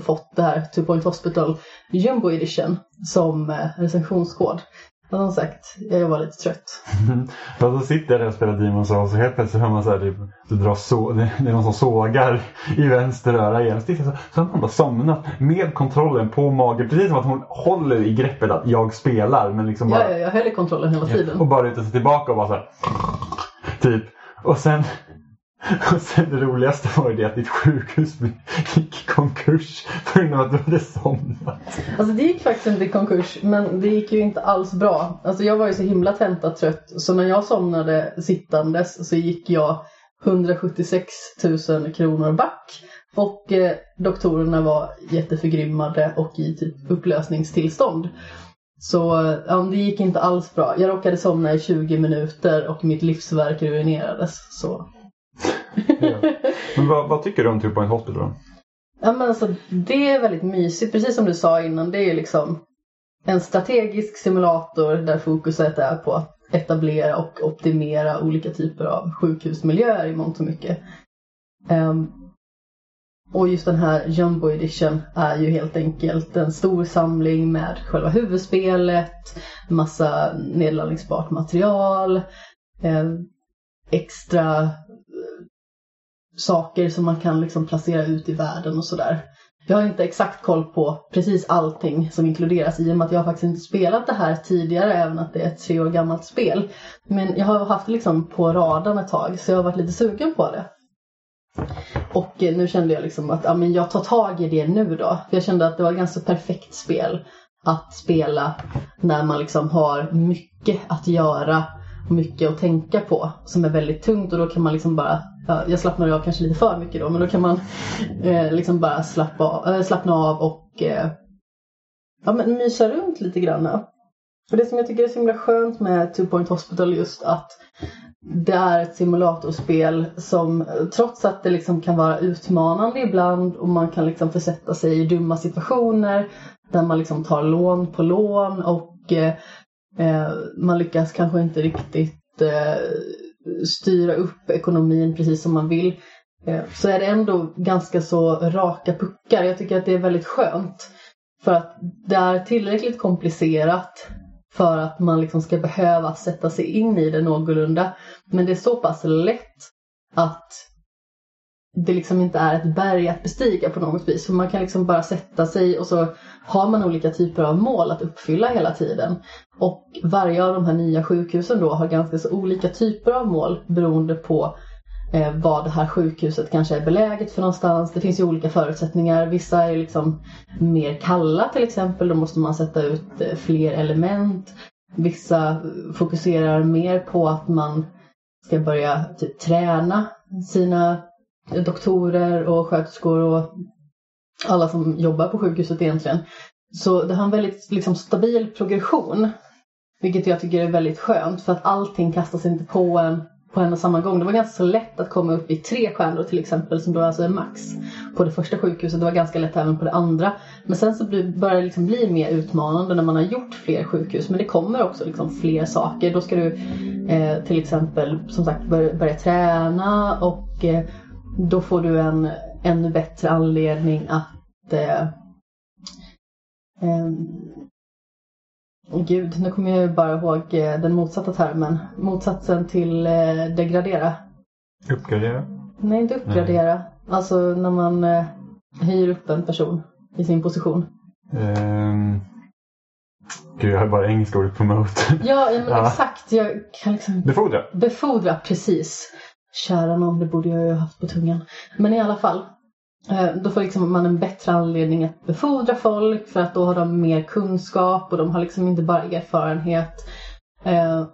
fått det här Two Point Hospital Jumbo Edition som recensionskod. Men som sagt, jag var lite trött. Fast då sitter jag och spelar Demon's Souls och helt plötsligt hör man så här, du drar så, det är någon som sågar i vänster öra igen. Så har man bara somnat med kontrollen på magen. Precis som att hon håller i greppet att jag spelar. Men liksom bara, jag höll i kontrollen hela tiden. Och bara lutar sig tillbaka och bara så här, typ. Och sen det roligaste var ju det att ditt sjukhus gick i konkurs på grund av att du hade somnat. Alltså det gick faktiskt inte i konkurs, men det gick ju inte alls bra. Alltså jag var ju så himla tentat trött, så när jag somnade sittandes så gick jag 176 000 kronor back. Och doktorerna var jätteförgrymmade och i typ upplösningstillstånd. Så det gick inte alls bra. Jag råkade somna i 20 minuter och mitt livsverk ruinerades, så... Ja. Men vad tycker du om Two Point Hospital då? Ja, men alltså, det är väldigt mysigt. Precis som du sa innan, det är ju liksom en strategisk simulator där fokuset är på att etablera och optimera olika typer av sjukhusmiljöer i mångt och mycket. Och just den här Jumbo Edition är ju helt enkelt en stor samling med själva huvudspelet, massa nedladdningsbart material, extra saker som man kan liksom placera ut i världen och sådär. Jag har inte exakt koll på precis allting som inkluderas i och med att jag faktiskt inte spelat det här tidigare, även att det är ett 3 år gammalt spel. Men jag har haft det liksom på radarn ett tag, så jag har varit lite sugen på det. Och nu kände jag liksom att men jag tar tag i det nu då. För jag kände att det var ett ganska perfekt spel att spela när man liksom har mycket att göra, mycket att tänka på som är väldigt tungt, och då kan man liksom bara, jag slappnar av kanske lite för mycket då, men då kan man liksom bara slappna av och mysa runt lite grann. Och det som jag tycker är så himla skönt med Two Point Hospital är just att det är ett simulatorspel som, trots att det liksom kan vara utmanande ibland och man kan liksom försätta sig i dumma situationer där man liksom tar lån på lån och man lyckas kanske inte riktigt styra upp ekonomin precis som man vill, så är det ändå ganska så raka puckar. Jag tycker att det är väldigt skönt, för att det är tillräckligt komplicerat för att man liksom ska behöva sätta sig in i det någorlunda, men det är så pass lätt att det liksom inte är ett berg att bestiga på något vis. För man kan liksom bara sätta sig och så har man olika typer av mål att uppfylla hela tiden. Och varje av de här nya sjukhusen då har ganska så olika typer av mål beroende på vad det här sjukhuset kanske är beläget för någonstans. Det finns ju olika förutsättningar. Vissa är liksom mer kalla till exempel. Då måste man sätta ut fler element. Vissa fokuserar mer på att man ska börja typ träna sina doktorer och sköterskor och alla som jobbar på sjukhuset egentligen. Så det har en väldigt liksom stabil progression, vilket jag tycker är väldigt skönt, för att allting kastas inte på en på en och samma gång. Det var ganska så lätt att komma upp i 3 stjärnor till exempel, som då alltså är max på det första sjukhuset. Det var ganska lätt även på det andra, men sen så börjar det liksom bli mer utmanande när man har gjort fler sjukhus. Men det kommer också liksom fler saker. Då ska du till exempel som sagt börja träna, och då får du en ännu bättre anledning att... Gud, nu kommer jag bara ihåg den motsatta termen. Motsatsen till degradera. Uppgradera? Nej, inte uppgradera. Nej. Alltså när man hyr upp en person i sin position. Gud, jag har bara engelska ordet promote. Ja, exakt. Jag kan liksom... Befordra. Befordra, precis. Kära någon, det borde jag ju ha haft på tungan. Men i alla fall, då får liksom man en bättre anledning att befordra folk, för att då har de mer kunskap och de har liksom inte bara erfarenhet.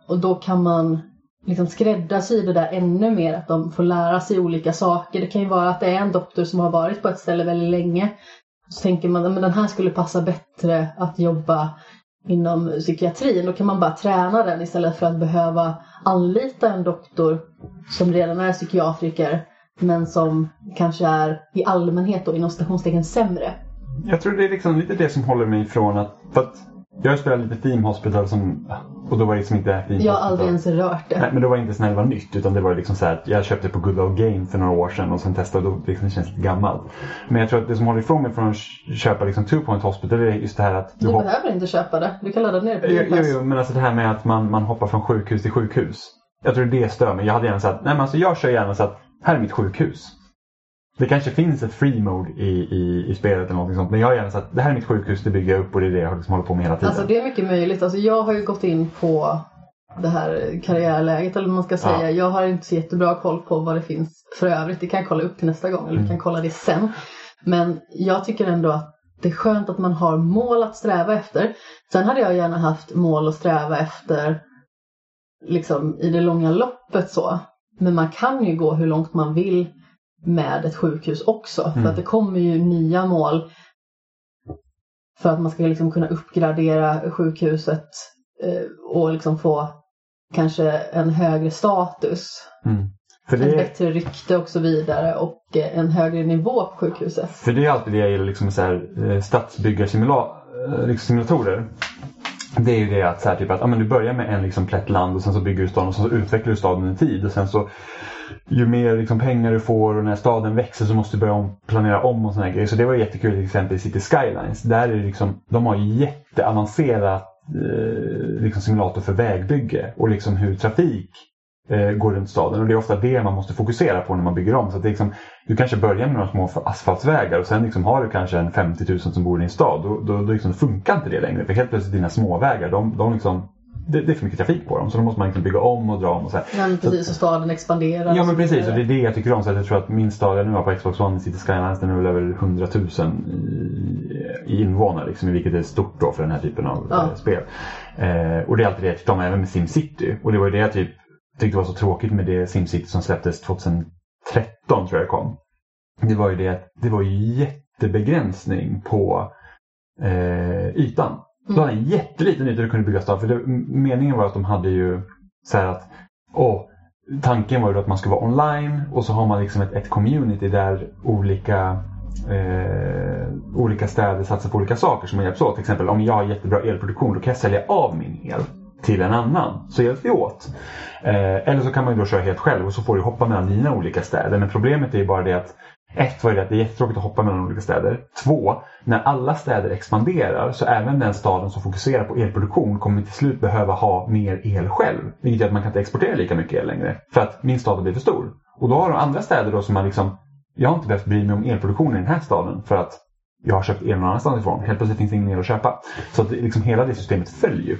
Och då kan man liksom skräddarsy det där ännu mer, att de får lära sig olika saker. Det kan ju vara att det är en doktor som har varit på ett ställe väldigt länge. Så tänker man att den här skulle passa bättre att jobba inom psykiatrin. Då kan man bara träna den istället för att behöva anlita en doktor som redan är psykiatriker, men som kanske är i allmänhet och inom stationstecken sämre. Jag tror det är liksom lite det som håller mig ifrån att Jag har spelat lite Theme Hospital som, och då var det liksom inte Theme Hospital. Jag har aldrig ens rört det. Nej, men då var det inte snälla nytt, utan det var liksom så här att jag köpte på Good Old Game för några år sedan och sen testade och då liksom känns lite gammalt. Men jag tror att det som håller ifrån mig från att köpa liksom Two Point Hospital är just det här att du behöver inte köpa det. Du kan ladda ner det på Game Pass. Jo, men alltså det här med att man hoppar från sjukhus till sjukhus. Jag tror det stör mig. Jag hade gärna sagt, nej men alltså jag kör gärna så att här är mitt sjukhus. Det kanske finns ett free mode i spelet eller något sånt. Men jag har gärna sagt att det här är mitt sjukhus, det bygger jag upp och det är det jag liksom håller på med hela tiden. Alltså det är mycket möjligt. Alltså jag har ju gått in på det här karriärläget eller vad man ska säga. Ja. Jag har inte så jättebra koll på vad det finns för övrigt. Det kan jag kolla upp till nästa gång eller vi kan kolla det sen. Men jag tycker ändå att det är skönt att man har mål att sträva efter. Sen hade jag gärna haft mål att sträva efter liksom i det långa loppet så. Men man kan ju gå hur långt man vill med ett sjukhus också. För att det kommer ju nya mål för att man ska liksom kunna uppgradera sjukhuset och liksom få kanske en högre status. För det... Ett bättre rykte och så vidare och en högre nivå på sjukhuset. För det är alltid det jag gillar liksom så här stadsbyggarsimulatorer. Det är ju det att, så här, typ, att ja, men du börjar med en liksom, plätt land och sen så bygger du staden och sen så utvecklar du staden en tid. Och sen så ju mer liksom, pengar du får och när staden växer så måste du börja planera om och såna här grejer. Så det var jättekul till exempel i City Skylines. Där är det liksom, de har jätteavancerat liksom, simulator för vägbygge och liksom, hur trafik går runt staden. Och det är ofta det man måste fokusera på när man bygger om. Så att det, liksom, du kanske börjar med några små asfaltsvägar och sen liksom, har du kanske en 50 000 som bor i en stad. Då liksom, funkar inte det längre. För helt plötsligt dina småvägar, de liksom... Det är för mycket trafik på dem så då måste man liksom bygga om och dra om och så här. Ja, men precis, och staden expanderar. Ja men precis, och det är det jag tycker om. Så att jag tror att min stad jag nu har på Xbox One City Skylines, den är väl över 100,000 i invånare liksom, vilket är stort då för den här typen av spel. Och det är alltid det jag tyckte om även med SimCity. Och det var ju det jag typ tyckte var så tråkigt med det SimCity som släpptes 2013 tror jag kom. Det var ju det att det var ju jättebegränsning på ytan. Mm. Då hade en jätteliten yta du kunde bygga stad. För det, meningen var att de hade ju så här att, tanken var ju att man skulle vara online och så har man liksom ett community där olika städer satsar på olika saker som hjälps åt. Till exempel om jag har jättebra elproduktion, då kan jag sälja av min el till en annan, så hjälps vi åt. Eller så kan man ju då köra helt själv och så får du hoppa mellan dina olika städer. Men problemet är ju bara det att ett var det att det är jättetråkigt att hoppa mellan olika städer. Två, när alla städer expanderar så även den staden som fokuserar på elproduktion kommer till slut behöva ha mer el själv. Vilket gör att man kan inte exportera lika mycket el längre. För att min stad blir för stor. Och då har de andra städer då som man liksom, jag har inte behövt bry mig om elproduktionen i den här staden för att jag har köpt el någon annanstans ifrån. Helt plötsligt finns det ingen el att köpa. Så att liksom hela det systemet följer.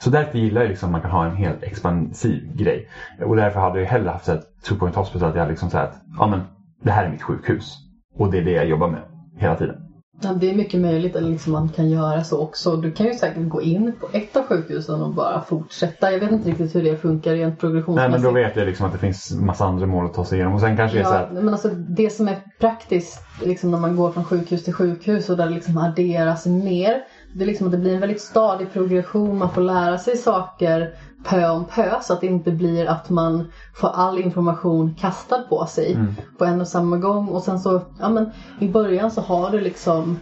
Så därför gillar jag liksom att man kan ha en helt expansiv grej. Och därför hade jag hellre haft ett Two Point Hospital att jag liksom sagt men det här är mitt sjukhus och det är det jag jobbar med hela tiden. Ja, det är mycket möjligt att liksom man kan göra så också. Du kan ju säkert gå in på ett av sjukhusen och bara fortsätta. Jag vet inte riktigt hur det funkar rent progressionsmässigt. Nej, men då vet jag liksom att det finns massa andra mål att ta sig igenom. Och sen kanske det är så här... men alltså det som är praktiskt liksom när man går från sjukhus till sjukhus och där det liksom adderas mer, det är liksom att det blir en väldigt stadig progression. Man får lära sig saker pö om pö så att det inte blir att man får all information kastad på sig på en och samma gång. Och sen så, ja men i början så har du liksom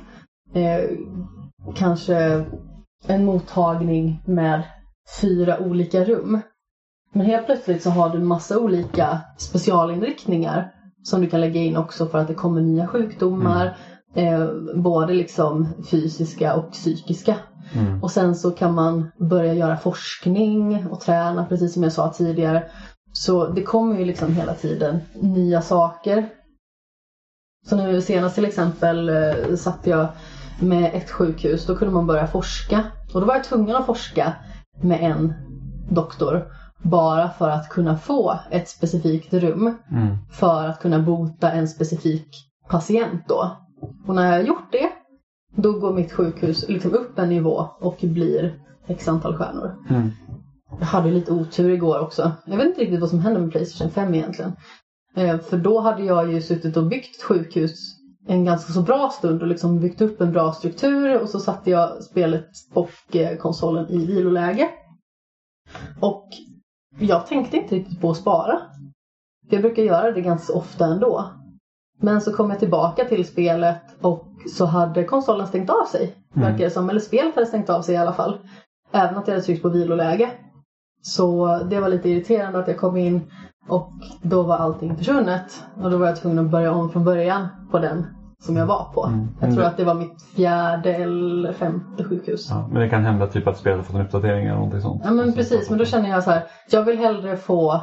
kanske en mottagning med 4 olika rum. Men helt plötsligt så har du en massa olika specialinriktningar som du kan lägga in också för att det kommer nya sjukdomar. Både liksom fysiska och psykiska. Och sen så kan man börja göra forskning och träna, precis som jag sa tidigare. Så det kommer ju liksom hela tiden nya saker. Så nu senast till exempel satt jag med ett sjukhus, då kunde man börja forska. Och då var jag tvungen att forska med en doktor bara för att kunna få ett specifikt rum för att kunna bota en specifik patient då. Och när jag har gjort det, då går mitt sjukhus liksom upp en nivå och blir x antal stjärnor. Jag hade lite otur igår också. Jag vet inte riktigt vad som hände med PlayStation 5 egentligen. För då hade jag ju suttit och byggt ett sjukhus en ganska så bra stund och liksom byggt upp en bra struktur. Och så satte jag spelet och konsolen i viloläge. Och jag tänkte inte riktigt på att spara. Jag brukar göra det ganska ofta ändå. Men så kom jag tillbaka till spelet och så hade konsolen stängt av sig. Verkar det som. Eller spelet hade stängt av sig i alla fall. Även att jag hade tryckt på viloläge. Så det var lite irriterande att jag kom in och då var allting försvunnet. Och då var jag tvungen att börja om från början på den som jag var på. Jag tror att det var mitt 4:e eller 5:e sjukhus. Ja, men det kan hända typ att spelet fått en uppdatering eller någonting sånt. Ja, men precis. Men då känner jag så här. Jag vill hellre få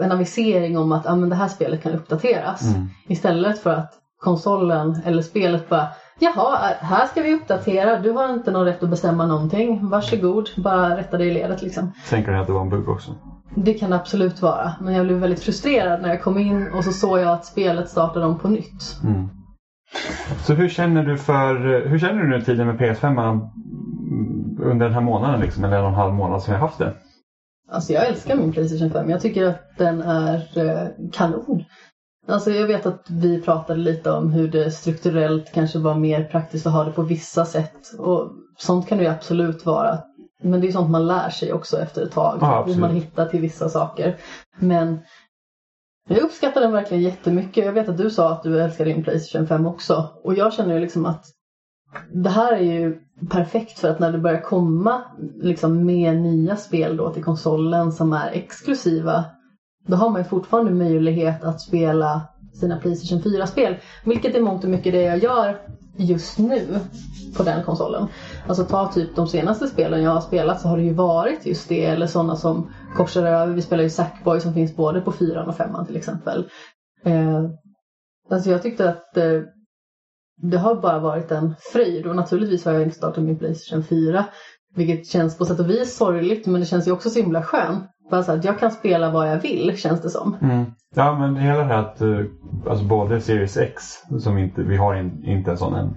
en avisering om att men det här spelet kan uppdateras. Istället för att konsolen eller spelet bara... Jaha, här ska vi uppdatera. Du har inte någon rätt att bestämma någonting. Varsågod, bara rätta dig i ledet liksom. Tänker ni att det var en bugg också? Det kan absolut vara. Men jag blev väldigt frustrerad när jag kom in och så såg jag att spelet startade om på nytt. Mm. Så hur känner du nu tiden med PS5 under den här månaden liksom? Eller 1,5 månad som jag haft det? Alltså jag älskar min PlayStation 5. Jag tycker att den är kanon. Alltså jag vet att vi pratade lite om hur det strukturellt kanske var mer praktiskt att ha det på vissa sätt. Och sånt kan det ju absolut vara. Men det är sånt man lär sig också efter ett tag. Ja, hur man hittar till vissa saker. Men jag uppskattar den verkligen jättemycket. Jag vet att du sa att du älskar din PlayStation 5 också. Och jag känner ju liksom att det här är ju perfekt för att när det börjar komma liksom med nya spel då till konsolen som är exklusiva. Då har man ju fortfarande möjlighet att spela sina PlayStation 4-spel. Vilket är mångt och mycket det jag gör just nu på den konsolen. Alltså ta typ de senaste spelen jag har spelat så har det ju varit just det. Eller sådana som korsar över. Vi spelar ju Sackboy som finns både på 4:an och 5:an till exempel. Alltså jag tyckte att det har bara varit en fröjd. Och naturligtvis har jag inte startat min PlayStation 4. Vilket känns på sätt och vis sorgligt. Men det känns ju också så himla skönt. Bara så att jag kan spela vad jag vill, känns det som. Mm. Ja, men hela det här att alltså både Series X, som inte, vi har inte en sån än.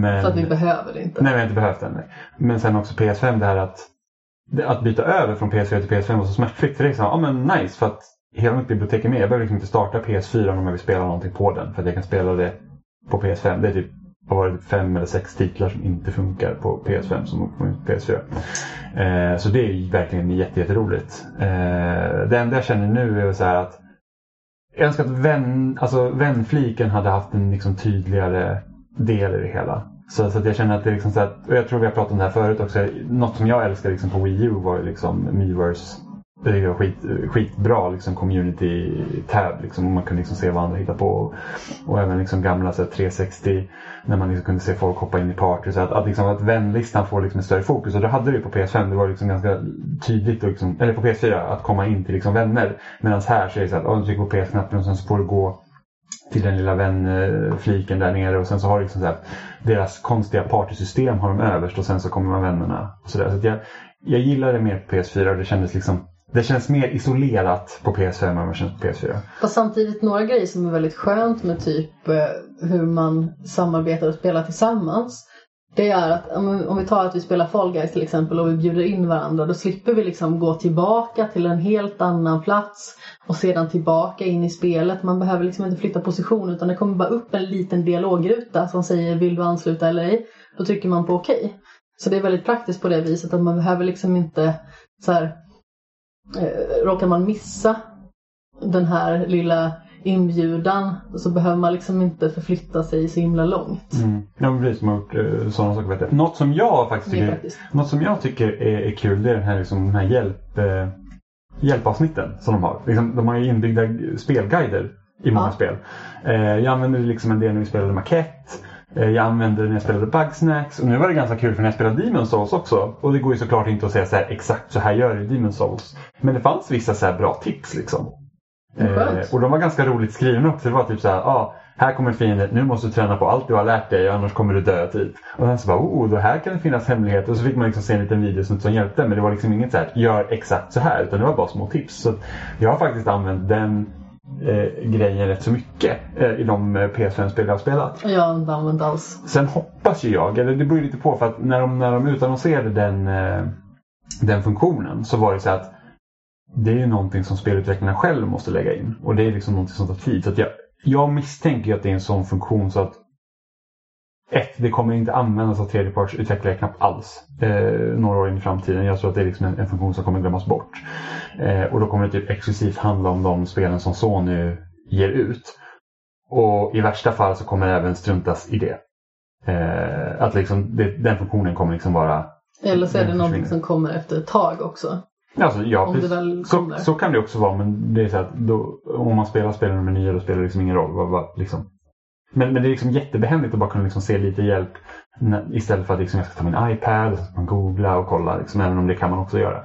Men, så att vi behöver det inte. Nej, vi har inte behövt den. Men sen också PS5, det här att byta över från PS4 till PS5 och så smärtfritt. Det är liksom, men nice, för att hela mitt bibliotek är med. Jag behöver liksom inte starta PS4 om jag vill spela någonting på den. För att jag kan spela det på PS5. Det är typ varit 5 eller 6 titlar som inte funkar på PS5 som på PS4. Så det är ju verkligen jätteroligt. Det enda jag känner nu är så här att jag önskar att vänfliken hade haft en liksom tydligare del i det hela. Så att jag känner att det är liksom så här, och jag tror vi har pratat om det här förut också, något som jag älskar liksom på Wii U var liksom Miiverse. Det var skitbra liksom, community tab liksom, och man kunde liksom se vad andra hittar på och även liksom gamla så här, 360 när man liksom kunde se folk hoppa in i party så att liksom, att vänlistan får liksom ett större fokus och det hade det ju på PS5, det var liksom ganska tydligt och, liksom, eller på PS4 att komma in till liksom, vänner, medan här så är det så att du trycker på PS-knappen och sen så får du gå till den lilla vänfliken där nere och sen så har liksom så här, deras konstiga partysystem har de överst och sen så kommer man vännerna och sådär, så att jag gillar det mer på PS4 och det kändes liksom. Det känns mer isolerat på PS5 än vad det känns på PS4. Fast samtidigt några grejer som är väldigt skönt med typ hur man samarbetar och spelar tillsammans. Det är att om vi tar att vi spelar Fall Guys till exempel och vi bjuder in varandra. Då slipper vi liksom gå tillbaka till en helt annan plats och sedan tillbaka in i spelet. Man behöver liksom inte flytta position utan det kommer bara upp en liten dialogruta som säger vill du ansluta eller ej. Då trycker man på okej. Så det är väldigt praktiskt på det viset att man behöver liksom inte så här... Råkar man missa den här lilla inbjudan så behöver man liksom inte förflytta sig så himla långt. Ja, men precis, man har gjort sådana saker bättre. Något som jag faktiskt tycker är kul, det är den här hjälpavsnitten som de har. Liksom, de har ju inbyggda spelguider i många spel. Jag använder liksom en del när vi spelade Maquette. Jag använde det när jag spelade Bugsnax. Och nu var det ganska kul för när jag spelade Demon's Souls också. Och det går ju såklart inte att säga så här, exakt så här gör det Demon's Souls. Men det fanns vissa så här bra tips liksom. Och de var ganska roligt skrivna också. Det var typ så här, här kommer fienden. Nu måste du träna på allt du har lärt dig annars kommer du dö typ. Och sen så bara, då här kan det finnas hemligheter. Och så fick man liksom se en liten video som hjälpte. Men det var liksom inget så här, gör exakt så här. Utan det var bara små tips. Så jag har faktiskt använt den grejen rätt så mycket i de PS5-spel jag har spelat. Ja, inte använt alls. Sen hoppas ju jag, eller det beror lite på, för att när de utannonserade den funktionen så var det så att det är ju någonting som spelutvecklarna själv måste lägga in. Och det är liksom någonting som tar tid. Så att jag misstänker att det är en sån funktion så att det kommer inte användas av tredjepartsutvecklare knappt alls några år in i framtiden. Jag tror att det är liksom en funktion som kommer glömmas bort. Och då kommer det typ exklusivt handla om de spelen som Sony ger ut. Och i värsta fall så kommer även struntas i det. Att liksom, den funktionen kommer liksom vara... Eller så är det någonting som kommer efter ett tag också. Alltså, ja, om det väl kommer. Så kan det också vara, men det är så att då, om man spelar med nya, då spelar det liksom ingen roll. Liksom. Men det är liksom jättebehändigt att bara kunna liksom se lite hjälp istället för att liksom jag ska ta min iPad och man googla och kolla, liksom, även om det kan man också göra.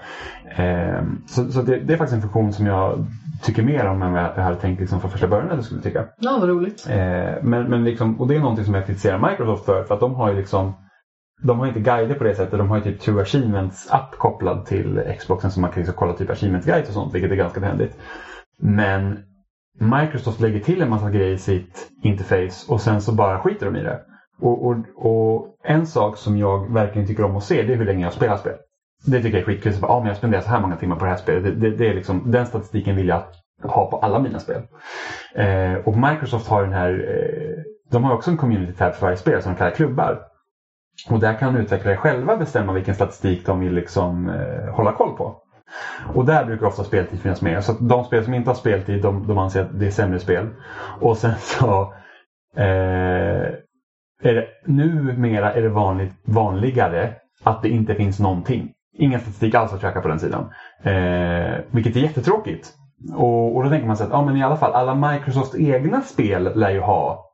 Så det är faktiskt en funktion som jag tycker mer om än jag hade tänkt liksom, från första början att jag skulle tycka. Ja, vad roligt. Men liksom, och det är någonting som jag kritiserar Microsoft för att de har ju liksom, de har inte guider på det sättet. De har ju typ True Achievements app kopplad till Xboxen som man kan liksom kolla typ Achievements guides och sånt, vilket är ganska behändigt. Men Microsoft lägger till en massa grejer i sitt interface och sen så bara skiter de i det. Och en sak som jag verkligen tycker om att se, det är hur länge jag spelar spel. Det tycker jag är skitkul. Ja, men jag spenderar så här många timmar på det här spelet. Det är liksom, den statistiken vill jag ha på alla mina spel. Och Microsoft har den här... de har också en community tab för varje spel som de kallar klubbar. Och där kan utvecklare själva bestämma vilken statistik de vill liksom, hålla koll på. Och där brukar ofta speltid finnas med. Så att de spel som inte har speltid, de anser att det är sämre spel. Och sen så... numera är det vanligare att det inte finns någonting. Ingen statistik alls att tracka på den sidan. Vilket är jättetråkigt. Och då tänker man sig att men i alla fall alla Microsofts egna spel lär ju ha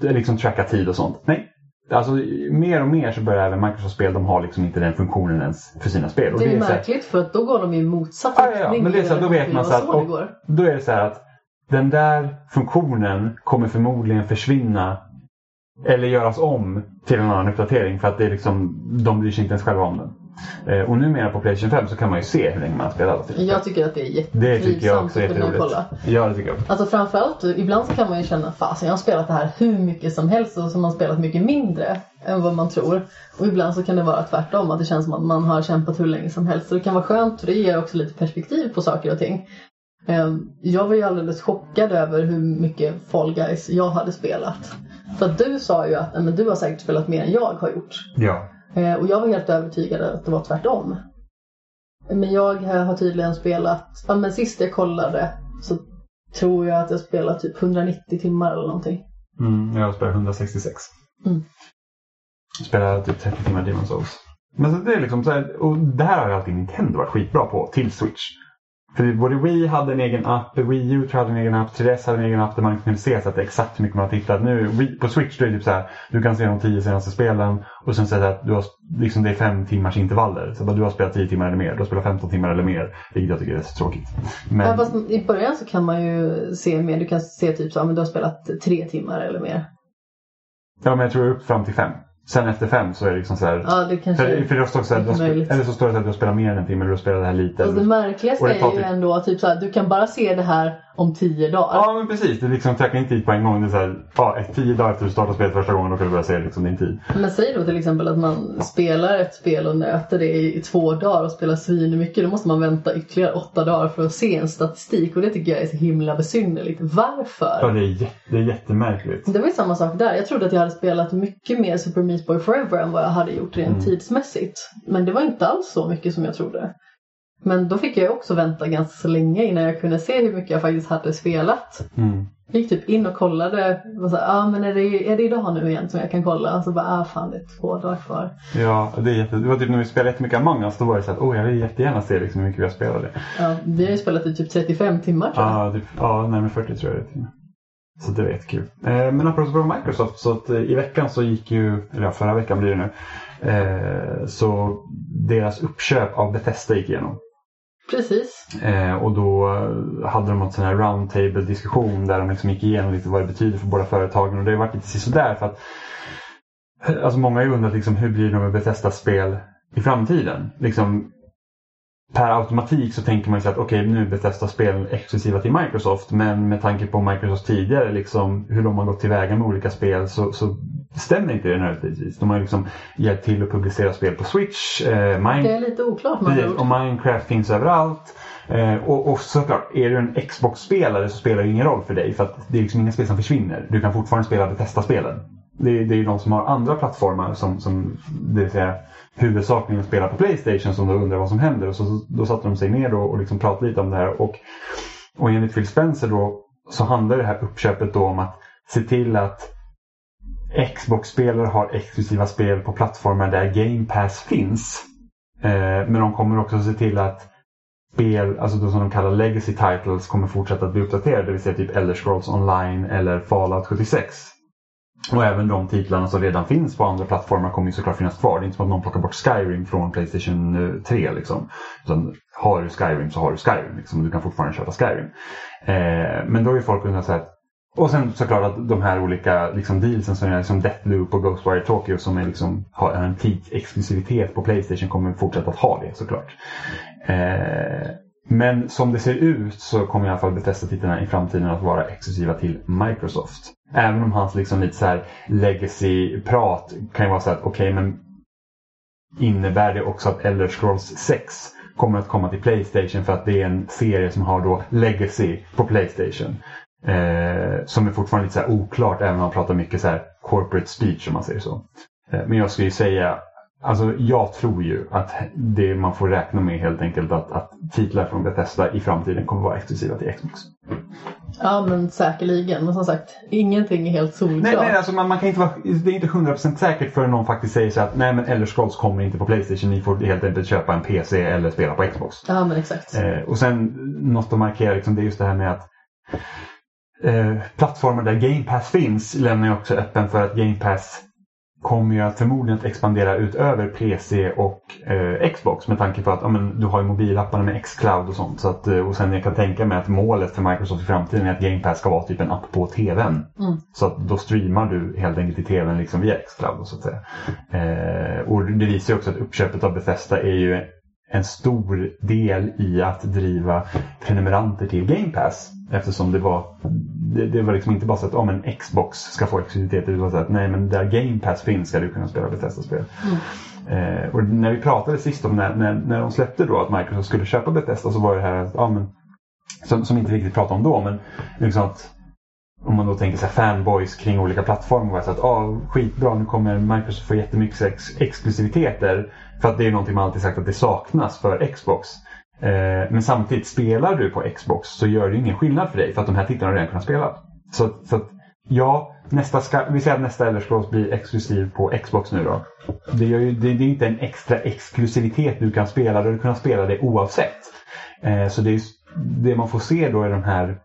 liksom tracka tid och sånt. Nej. Alltså mer och mer så börjar även Microsoft-spel, de har liksom inte den funktionen ens för sina spel. Och det är märkligt för att då går de i motsatt riktning. Ja, men det är så, då vet man så att då är det så här att den där funktionen kommer förmodligen försvinna eller göras om till en annan uppdatering för att det är liksom, de bryr sig inte ens själva om den. Och numera på PlayStation 5 så kan man ju se hur länge man spelar. Jag tycker att det är jättetrivsamt att kunna kolla. Ja, det tycker jag. Alltså framförallt, ibland så kan man ju känna jag har spelat det här hur mycket som helst och så har man spelat mycket mindre än vad man tror. Och ibland så kan det vara tvärtom, att det känns som att man har kämpat hur länge som helst. Så det kan vara skönt, för det ger också lite perspektiv på saker och ting. Jag var ju alldeles chockad över hur mycket Fall Guys jag hade spelat. För att du sa ju att men du har säkert spelat mer än jag har gjort. Ja. Och jag var helt övertygad att det var tvärtom. Men jag har tydligen spelat... men sist jag kollade så tror jag att jag spelat typ 190 timmar eller någonting. Jag spelar 166. Jag spelar typ 30 timmar Demon's Souls. Men så det är liksom så här... Och det här har ju alltid Nintendo varit skitbra på till Switch. För både Wii hade en egen app, Wii U hade en egen app, 3DS hade en egen app där man kunde se så att det är exakt hur mycket man har tittat. Nu på Switch då är det typ så här, du kan se de 10 senaste spelen och sen säga att du har, liksom det är 5 timmars intervaller. Så bara du har spelat 10 timmar eller mer, du har spelat 15 timmar eller mer, vilket jag tycker är så tråkigt. Men... fast i början så kan man ju se mer, du kan se typ så att du har spelat 3 timmar eller mer. Ja, men jag tror upp fram till 5. Sen efter 5 så är det liksom så här... Ja, det kanske för också så här, eller så står det så att du spelar mer än en timme eller du spelar det här lite. Alltså, det märkligaste det är ju ändå typ så här, du kan bara se det här om 10 dagar. Ja, men precis. Det är liksom tackar inte tid på en gång. Det är så här, 10 dagar efter du startar spelet första gången, då kan du börja se liksom din tid. Men säg då till exempel att man spelar ett spel och nöter det i 2 dagar och spelar svin mycket. Då måste man vänta ytterligare 8 dagar för att se en statistik. Och det tycker jag är så himla besynnerligt. Varför? Ja, det är jättemärkligt. Det var ju samma sak där. Jag trodde att jag hade spelat mycket mer Super Mario Forever än vad jag hade gjort rent tidsmässigt. Men det var inte alls så mycket som jag trodde. Men då fick jag också vänta ganska länge innan jag kunde se hur mycket jag faktiskt hade spelat. Jag gick typ in och kollade och sa, men är det idag nu igen som jag kan kolla? Och så bara, fan det är 2 dagar kvar. Ja, det var typ när vi spelade jättemycket Among Us, då var det så att, jag vill jättegärna se liksom hur mycket jag spelade. Ja, vi har ju spelat i typ 35 timmar tror jag. Närmare 40 tror jag det är. Så det var jättekul. Men apropå Microsoft, så att i veckan så gick ju, eller förra veckan blir det nu, så deras uppköp av Bethesda gick igenom. Precis. Och då hade de något sån här roundtable-diskussion där de liksom gick igenom lite vad det betyder för båda företagen. Och det har varit lite sådär för att alltså många har ju undrat liksom, hur blir det med Bethesda-spel i framtiden? Liksom, per automatik så tänker man ju så att okej, nu är Bethesda-spel exklusiva till Microsoft. Men med tanke på Microsoft tidigare, liksom, hur de har gått tillväga med olika spel så stämmer inte det nödvändigtvis. De har liksom hjälpt till att publicera spel på Switch. Det är lite oklart. Och Minecraft finns överallt. Och såklart, är du en Xbox-spelare så spelar det ingen roll för dig. För att det är liksom inga spel som försvinner. Du kan fortfarande spela Bethesda-spelen. Det är ju de som har andra plattformar som det vill säga huvudsakligen spelar på PlayStation som då undrar vad som händer. Och så då satte de sig ner och liksom pratade lite om det här. Och enligt Phil Spencer då så handlar det här uppköpet då om att se till att Xbox-spelare har exklusiva spel på plattformar där Game Pass finns. Men de kommer också se till att spel, alltså det som de kallar legacy titles, kommer fortsätta att bli uppdaterade. Det vill säga typ Elder Scrolls Online eller Fallout 76. Och även de titlarna som redan finns på andra plattformar kommer ju såklart finnas kvar. Det är inte som att någon plockar bort Skyrim från PlayStation 3 liksom. Utan har du Skyrim så har du Skyrim liksom. Du kan fortfarande köpa Skyrim. Men då är ju folk undrar så här. Och sen såklart att de här olika liksom dealsen som är liksom Deathloop och Ghostwire Tokyo som är liksom, har en tidsexklusivitet på PlayStation, kommer fortsätta att ha det såklart. Men som det ser ut så kommer i alla fall Bethesda-titlarna i framtiden att vara exklusiva till Microsoft. Även om hans liksom lite så här legacy-prat kan ju vara så att okej, men innebär det också att Elder Scrolls 6 kommer att komma till PlayStation för att det är en serie som har då legacy på PlayStation. Som är fortfarande lite så här oklart, även om man pratar mycket så här corporate speech om man säger så. Men jag skulle ju säga, alltså jag tror ju att det man får räkna med helt enkelt att titlar från Bethesda i framtiden kommer vara exklusiva till Xbox. Ja, men säkerligen. Men som sagt, ingenting är helt solklart. Nej, alltså man kan inte vara, det är inte 100% säkert för någon faktiskt säger så att nej, men Elder Scrolls kommer inte på PlayStation. Ni får helt enkelt köpa en PC eller spela på Xbox. Ja, men exakt. Och sen något att markera liksom, det är just det här med att plattformar där Game Pass finns lämnar jag också öppen för att Game Pass kommer ju att förmodligen att expandera utöver PC och Xbox med tanke på att du har ju mobilapparna med xCloud och sånt. Så att, och sen jag kan tänka mig att målet för Microsoft i framtiden är att Game Pass ska vara typ en app på tvn. Så att då streamar du helt enkelt i tvn liksom via xCloud så att säga. Och det visar ju också att uppköpet av Bethesda är ju en stor del i att driva prenumeranter till Game Pass. Eftersom det var liksom inte bara så att en Xbox ska få exklusivitet, utan så att nej, men där Game Pass finns ska du kunna spela Bethesda-spel. Och när vi pratade sist om när de släppte då att Microsoft skulle köpa Bethesda, så var det här att, som inte riktigt pratade om då, men liksom att om man då tänker så här fanboys kring olika plattformar var så att skitbra, nu kommer Microsoft få jättemycket exklusiviteter för att det är någonting man alltid sagt att det saknas för Xbox. Men samtidigt, spelar du på Xbox så gör det ingen skillnad för dig för att de här titlarna redan kunnat spela. Så att ja, vi säger att nästa Elder Scrolls blir exklusiv på Xbox nu då. Det är inte en extra exklusivitet du kan spela, du kan spela det oavsett. Så det man får se då är de här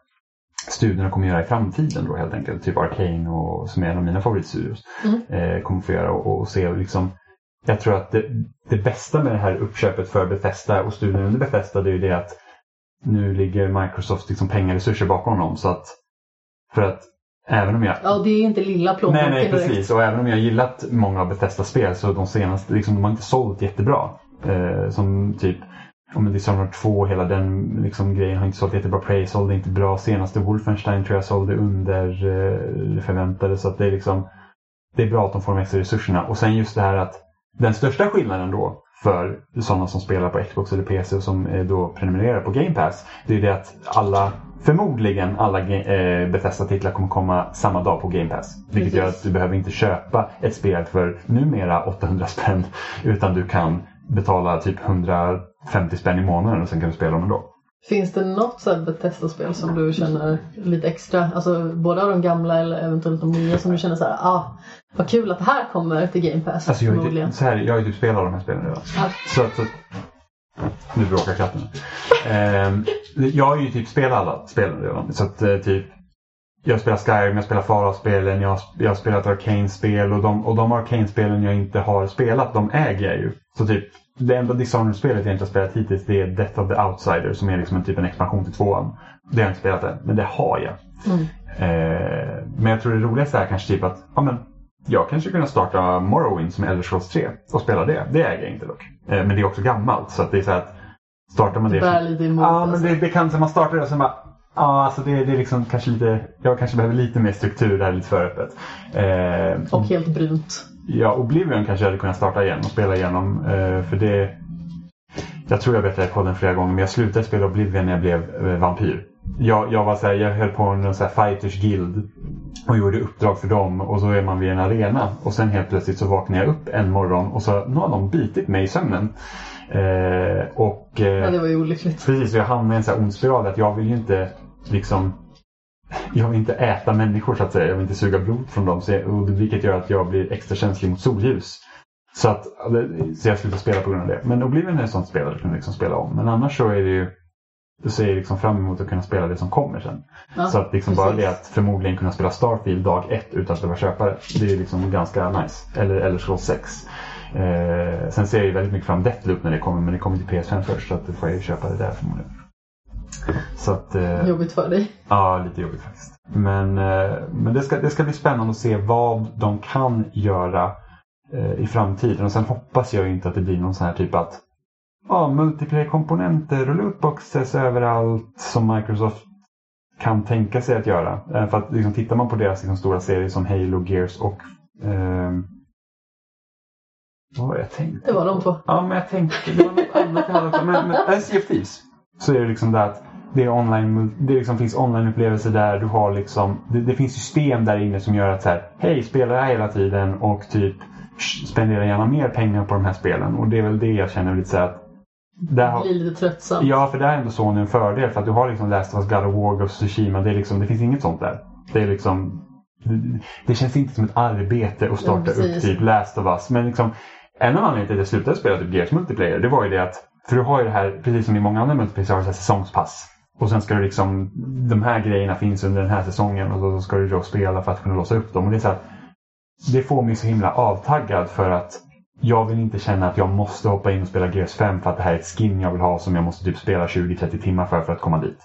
studierna kommer göra i framtiden då helt enkelt. Typ Arcane, och som är en av mina favoritstudios, kommer få göra och se liksom. Jag tror att det bästa med det här uppköpet för Bethesda och studien under Bethesda, det är ju det att nu ligger Microsoft liksom pengaresurser bakom dem, så att för att även om jag... Ja, det är inte lilla plånboken. Nej, precis. Och även om jag gillat många av Bethesda-spel så de senaste, liksom, de har inte sålt jättebra. Som typ Dishonored 2, hela den liksom grejen har inte sålt jättebra. Prey sålde inte bra. Senaste Wolfenstein tror jag sålde under förväntade, så att det är liksom, det är bra att de får de extra resurserna. Och sen just det här att den största skillnaden då för sådana som spelar på Xbox eller PC och som då prenumererar på Game Pass, det är det att förmodligen alla Bethesda-titlar kommer komma samma dag på Game Pass. Vilket gör att du behöver inte köpa ett spel för numera 800 spänn, utan du kan betala typ 150 spänn i månaden och sen kan du spela dem ändå. Finns det något sådant Bethesda-spel som du känner lite extra, alltså båda de gamla eller eventuellt de nya, som du känner såhär, vad kul att det här kommer till Game Pass? Alltså jag har ju typ spelat av de här spelen redan. Så nu bråkar katten. Jag har ju typ spelat alla spelen redan. Så att typ jag spelar Skyrim, jag spelar Fallout-spelen, jag har spelat Arcane-spel, och de Arcane-spelen jag inte har spelat, de äger jag ju. Så typ det enda Dishonored-spelet jag inte har spelat hittills, det är Death of the Outsider, som är liksom en expansion till tvåan. Det har jag inte spelat än, men det har jag. Men jag tror det roligaste är kanske typ att jag kanske kunde starta Morrowind som Elder Scrolls 3 och spela det. Det äger jag inte dock. Men det är också gammalt, så att det är så att startar man det lite emot. Ja, men det kan man startar det och sen bara det är liksom kanske lite, jag kanske behöver lite mer struktur där, lite för öppet. Och helt brunt. Ja, Oblivion kanske jag hade kunnat starta igen och spela igenom, för det, jag tror jag vet att jag kollade den flera gånger, men jag slutade spela Oblivion när jag blev vampyr. Jag var så här, jag höll på en så här fighters guild och gjorde uppdrag för dem, och så är man vid en arena och sen helt plötsligt så vaknar jag upp en morgon och så nu har de bitit mig i sömnen. Det var ju olyckligt. Precis, och jag hamnade i en så här ond spiral att jag vill ju inte liksom Jag vill inte äta människor så att säga. Jag vill inte suga blod från dem. Vilket gör att jag blir extra känslig mot solljus. Så jag slutar spela på grund av det. Men Oblivion är ett sånt spel där du kan liksom spela om. Men annars så är det ju... Du ser liksom fram emot att kunna spela det som kommer sen. Ja, så att liksom bara det att förmodligen kunna spela Starfield dag 1 utan att behöva köpa det. Det är liksom ganska nice. Eller Elder Scrolls 6. Sen ser jag ju väldigt mycket fram Deathloop när det kommer. Men det kommer till PS5 först, så att du får ju köpa det där förmodligen. Så att, jobbigt för dig. Ja, lite jobbigt faktiskt. Men det ska bli spännande att se vad de kan göra i framtiden. Och sen hoppas jag inte att det blir någon sån här typ att multiplayer-komponenter och lootboxes överallt som Microsoft kan tänka sig att göra. För att liksom, tittar man på deras liksom, stora serier som Halo, Gears och... vad var jag tänkte? Det var de på. Ja, men jag tänkte... Det var något annat jag hade också. Men Sea of Thieves. Så är det liksom där att det är online, det liksom finns online-upplevelser där du har liksom... Det finns system där inne som gör att så här... Hej, spelar jag hela tiden och typ spenderar gärna mer pengar på de här spelen. Och det är väl det jag känner lite så här att... Det blir lite tröttsamt. Ja, för det är ändå så en fördel. För att du har liksom Last of Us, God of War och Tsushima. Det är liksom, det finns inget sånt där. Det är liksom... Det känns inte som ett arbete att starta upp typ Last of Us. Men liksom... En av anledningarna till att jag slutade spela typ Gears multiplayer, det var ju det att... För du har ju det här, precis som i många andra multiplayer, så har du så här säsongspass. Och sen ska du liksom... De här grejerna finns under den här säsongen. Och då ska du då spela för att kunna låsa upp dem. Och det är så här... Det får mig så himla avtaggad för att... Jag vill inte känna att jag måste hoppa in och spela Gears 5 för att det här är ett skin jag vill ha som jag måste typ spela 20-30 timmar för att komma dit.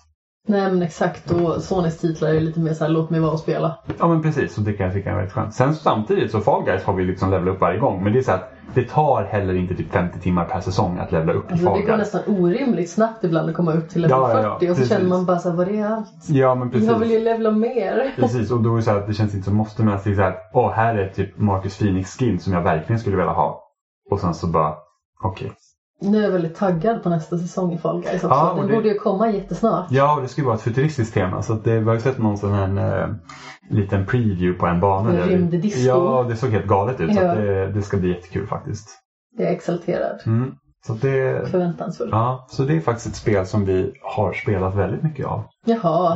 Nej, men exakt, och Sonys titlar är lite mer så här, låt mig vara och spela. Ja, men precis, och det kan jag tycka är väldigt skönt. Sen samtidigt så Fall Guys har vi liksom levlat upp varje gång, men det är så att det tar heller inte typ 50 timmar per säsong att levla upp i Fall Guys. Det går nästan orimligt snabbt ibland att komma upp till level 40 och så precis. Känner man bara så här, vad är allt? Ja, men precis. Jag vill ju levla mer. Precis, och då är det så här, det känns inte som måste man säga så här, här är typ Marcus Phoenix skin som jag verkligen skulle vilja ha. Och sen så bara, okej. Nu är jag väldigt taggad på nästa säsong i Fall Guys också. Ja, den borde ju komma jättesnart. Ja, och det skulle vara ett futuristiskt tema. Så att det var ju sett någon sån här liten preview på en bana. En rymddisco. Ja, det såg helt galet ut. Ja. Så att det ska bli jättekul faktiskt. Jag är exalterad. Mm. Så att det, förväntansfull. Ja, så det är faktiskt ett spel som vi har spelat väldigt mycket av. Jaha,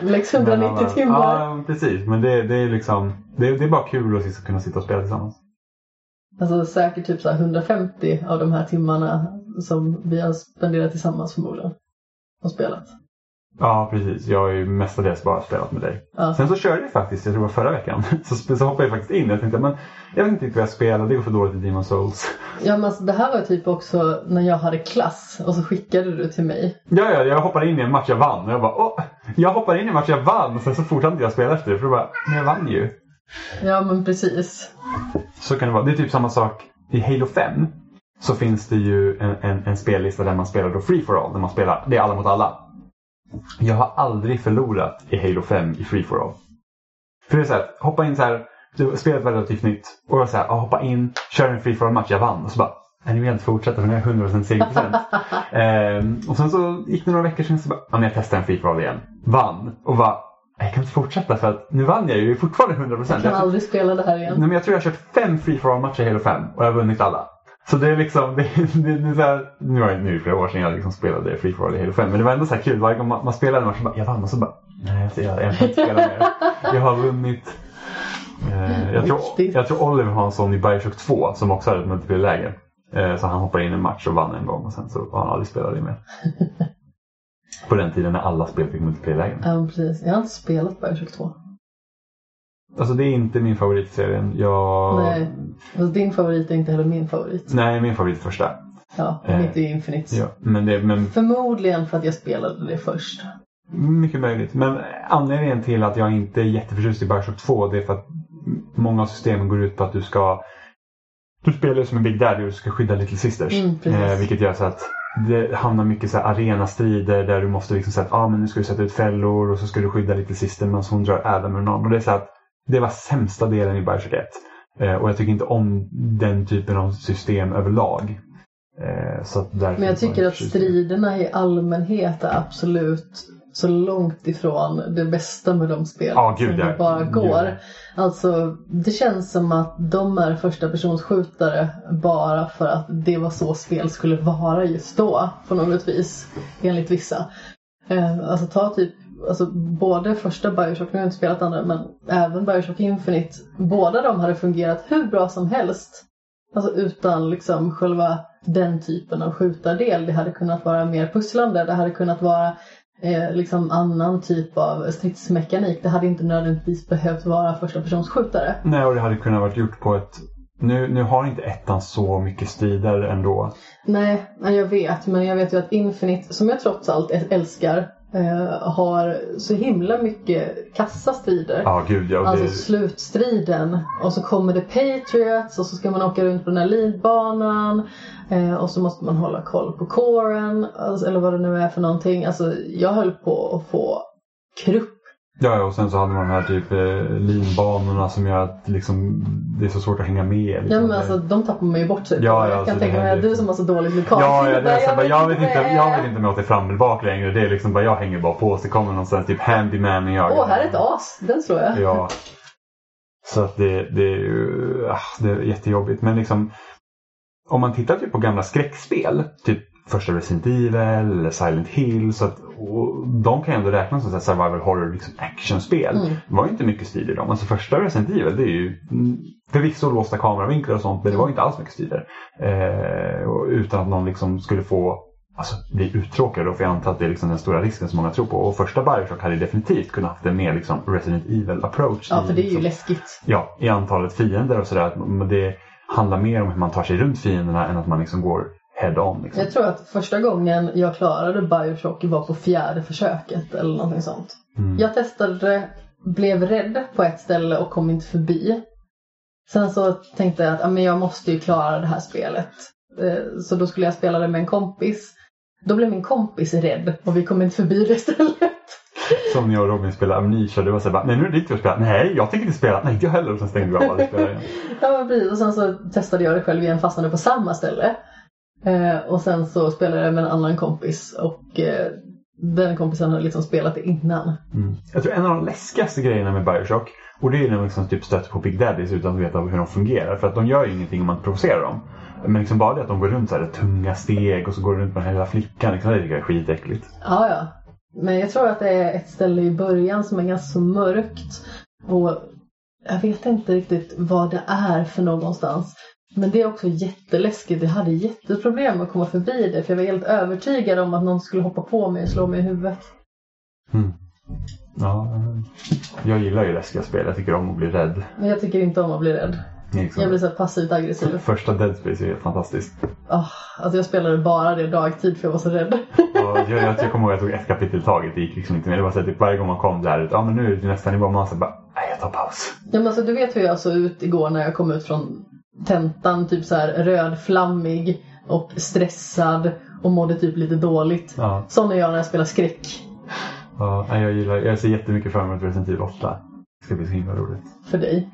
läggs 190 timmar. Ja, precis. Men det är liksom... Det är bara kul att kunna sitta och spela tillsammans. Alltså säkert typ så här 150 av de här timmarna som vi har spenderat tillsammans förmodligen och spelat. Ja, precis. Jag har ju mestadels bara spelat med dig. Ja. Sen så körde jag faktiskt, jag tror det var förra veckan, så hoppade jag faktiskt in. Jag tänkte, men jag vet inte riktigt vad jag spelade, det går för dåligt i Demon's Souls. Ja, men alltså, det här var typ också när jag hade klass och så skickade du till mig. Ja, jag hoppade in i en match jag vann och jag bara, jag hoppade in i en match jag vann och sen så fortsatte jag spela efter det för då bara, men jag vann ju. Ja, men precis. Så kan det vara. Det är typ samma sak i Halo 5. Så finns det ju en spellista där man spelar då free for all. Där man spelar, det är alla mot alla. Jag har aldrig förlorat i Halo 5 i free for all. För det är så här, hoppa in så här. Spelet var relativt nytt. Och jag så här, hoppa in, kör en free for all match, jag vann. Och så bara, nu vill jag inte fortsätta för nu är jag 100% segerprocent. Och sen så gick det några veckor sedan så bara, jag testar en free for all igen. Vann. Och bara, jag kan inte fortsätta för att nu vann jag ju fortfarande 100%. Jag kan aldrig spela det här igen. Nej, men jag tror jag har kört 5 free for all matcher i Halo 5 och jag har vunnit alla. Så det är liksom det är så här, nu är det flera år sedan jag liksom spelade free for all i Halo 5, men det var ändå så här kul varje gång man spelade en match så bara, jag vann och så bara nej, jag kan inte spela mer. Jag har vunnit. Jag tror Oliver har en sån i Bioshock 2 som också hade ett multiplayer-läge. Så han hoppade in i en match och vann en gång och sen så har han aldrig spelat det mer. På den tiden när alla spel fick multiplayer-lägen. Ja, precis. Jag har inte spelat Bioshock 2. Alltså det är inte min favoritserien. Nej, alltså, din favorit är inte heller min favorit. Nej, min favorit första. Ja, mitt är Infinite. Ja, men förmodligen för att jag spelade det först. Mycket möjligt. Men anledningen till att jag inte är jätteförtjust i Bioshock 2, det är för att många av systemen går ut på att du spelar som en Big Daddy och du ska skydda Little Sisters. Vilket gör så att det hamnar mycket så här arenastrider där du måste liksom säga att men nu ska du sätta ut fällor och så ska du skydda Little Sister men hon drar även med någon. Och det är så att det var sämsta delen i Bioshock 1. Och jag tycker inte om den typen av system överlag. Så att men jag tycker att striderna i allmänhet är absolut så långt ifrån det bästa med de spel som det bara går. Gud. Alltså det känns som att de är första persons skjutare bara för att det var så spel skulle vara just då på något vis enligt vissa. Alltså ta typ alltså både första Bioshock, nu har jag inte spelat andra, men även Bioshock Infinite, båda de hade fungerat hur bra som helst. Alltså utan liksom själva den typen av skjutardel. Det hade kunnat vara mer pusslande, det hade kunnat vara liksom annan typ av stridsmekanik. Det hade inte nödvändigtvis behövt vara första persons skjutare. Nej, och det hade kunnat vara gjort på ett... Nu har inte ettan så mycket strider ändå. Nej, jag vet. Men jag vet ju att Infinite, som jag trots allt älskar, har så himla mycket kassastrider. Ja, gud, ja, alltså det... slutstriden. Och så kommer det Patriots, och så ska man åka runt på den här leadbanan. Och så måste man hålla koll på kåren, alltså, eller vad det nu är för någonting. Alltså, jag höll på att få krupp. Ja, och sen så hade man de här typ linbanorna som gör att liksom, det är så svårt att hänga med. Liksom. Ja, men alltså de tappar man ju bort sig. Ja, jag kan tänka mig, du som har så dålig lokal. Ja, ja, det är så bara, jag vet inte om jag åker fram eller bak längre. Det är liksom bara, jag hänger bara på, så kommer någon sån typ handyman i ögonen. Åh, här är ett as, den slår jag. Ja, så att det är ju, det är jättejobbigt. Men liksom, om man tittar typ på gamla skräckspel, typ första Resident Evil eller Silent Hill, så att, och de kan ändå räknas som survival horror liksom actionspel. Det var ju inte mycket strider i dem. Alltså första Resident Evil, det är ju förvisso låsta kameravinklar och sånt, men det var ju inte alls mycket strider. Utan att någon liksom skulle få, alltså, bli uttråkad, och för jag antar att det är liksom den stora risken som många tror på. Och första Bioshock hade definitivt kunnat haft en mer liksom Resident Evil approach. Ja, för det är ju liksom, läskigt. Ja, i antalet fiender och sådär. Det handlar mer om hur man tar sig runt fienderna än att man liksom går head on, liksom. Jag tror att första gången jag klarade Bioshock var på fjärde försöket eller någonting sånt. Jag testade, blev rädd på ett ställe och kom inte förbi. Sen så tänkte jag att jag måste ju klara det här spelet. Så då skulle jag spela det med en kompis. Då blev min kompis rädd och vi kom inte förbi det stället. Som jag och Robin spelade Amnesia, det var så bara, nej nu är det ditt att spela, nej jag tänker inte spela, nej inte jag heller, och sen stängde vi av och spelade igen. Ja, precis, och sen så testade jag det själv igen, fastnade på samma ställe. Och sen så spelade jag med en annan kompis, och den kompisen hade liksom spelat det innan. Jag tror en av de läskigaste grejerna med Bioshock, och det är när man liksom typ stöter på Big Daddies utan att veta hur de fungerar, för att de gör ju ingenting om man provocerar dem, men liksom bara det att de går runt så här tunga steg och så går de runt med den hela flickan liksom, det tycker jag är skitäckligt. Ja, men jag tror att det är ett ställe i början som är ganska mörkt, och jag vet inte riktigt vad det är för någonstans. Men det är också jätteläskigt. Jag hade jätteproblem att komma förbi det. För jag var helt övertygad om att någon skulle hoppa på mig och slå mig i huvudet. Ja, jag gillar ju läskiga spel. Jag tycker om att bli rädd. Men jag tycker inte om att bli rädd. Exakt. Jag blir så passivt aggressiv. Första Dead Space är helt fantastiskt. Alltså jag spelade bara det dagtid för jag var så rädd. Jag kommer ihåg att jag tog ett kapitel taget. Det gick liksom inte mer. Det var så att typ varje gång man kom där ut, men nu är det nästan nivå. Man så bara, nej jag tar paus. Ja, men alltså, du vet hur jag såg ut igår när jag kom ut från tentan, typ så här rödflammig och stressad och mådde typ lite dåligt. Ja. Sån är jag när jag spelar skräck. Ja, jag ser jättemycket fram emot Resident Evil 8. Det ska bli så himla roligt. För dig?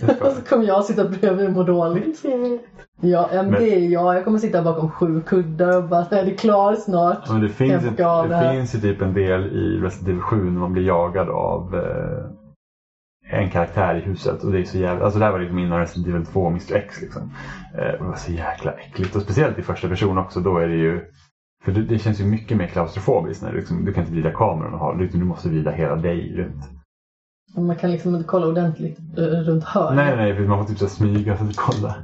Så kommer jag sitta bredvid och må dåligt. Ja, men det är jag. Jag kommer sitta bakom 7 kuddar och bara, är det klar snart? Ja, men det finns ju typ en del i Resident Evil 7 när man blir jagad av... en karaktär i huset, och det är så jävla, alltså där var det min Resident Evil 2 Mr. X liksom. Det var så jäkla äckligt, och speciellt i första person också, då är det ju, för det känns ju mycket mer klaustrofobiskt när liksom, du kan inte vrida kameran och ha, du måste vrida hela dig runt. Man kan liksom inte kolla ordentligt runt hörnet. Nej, för man får typ så smyga för att kolla.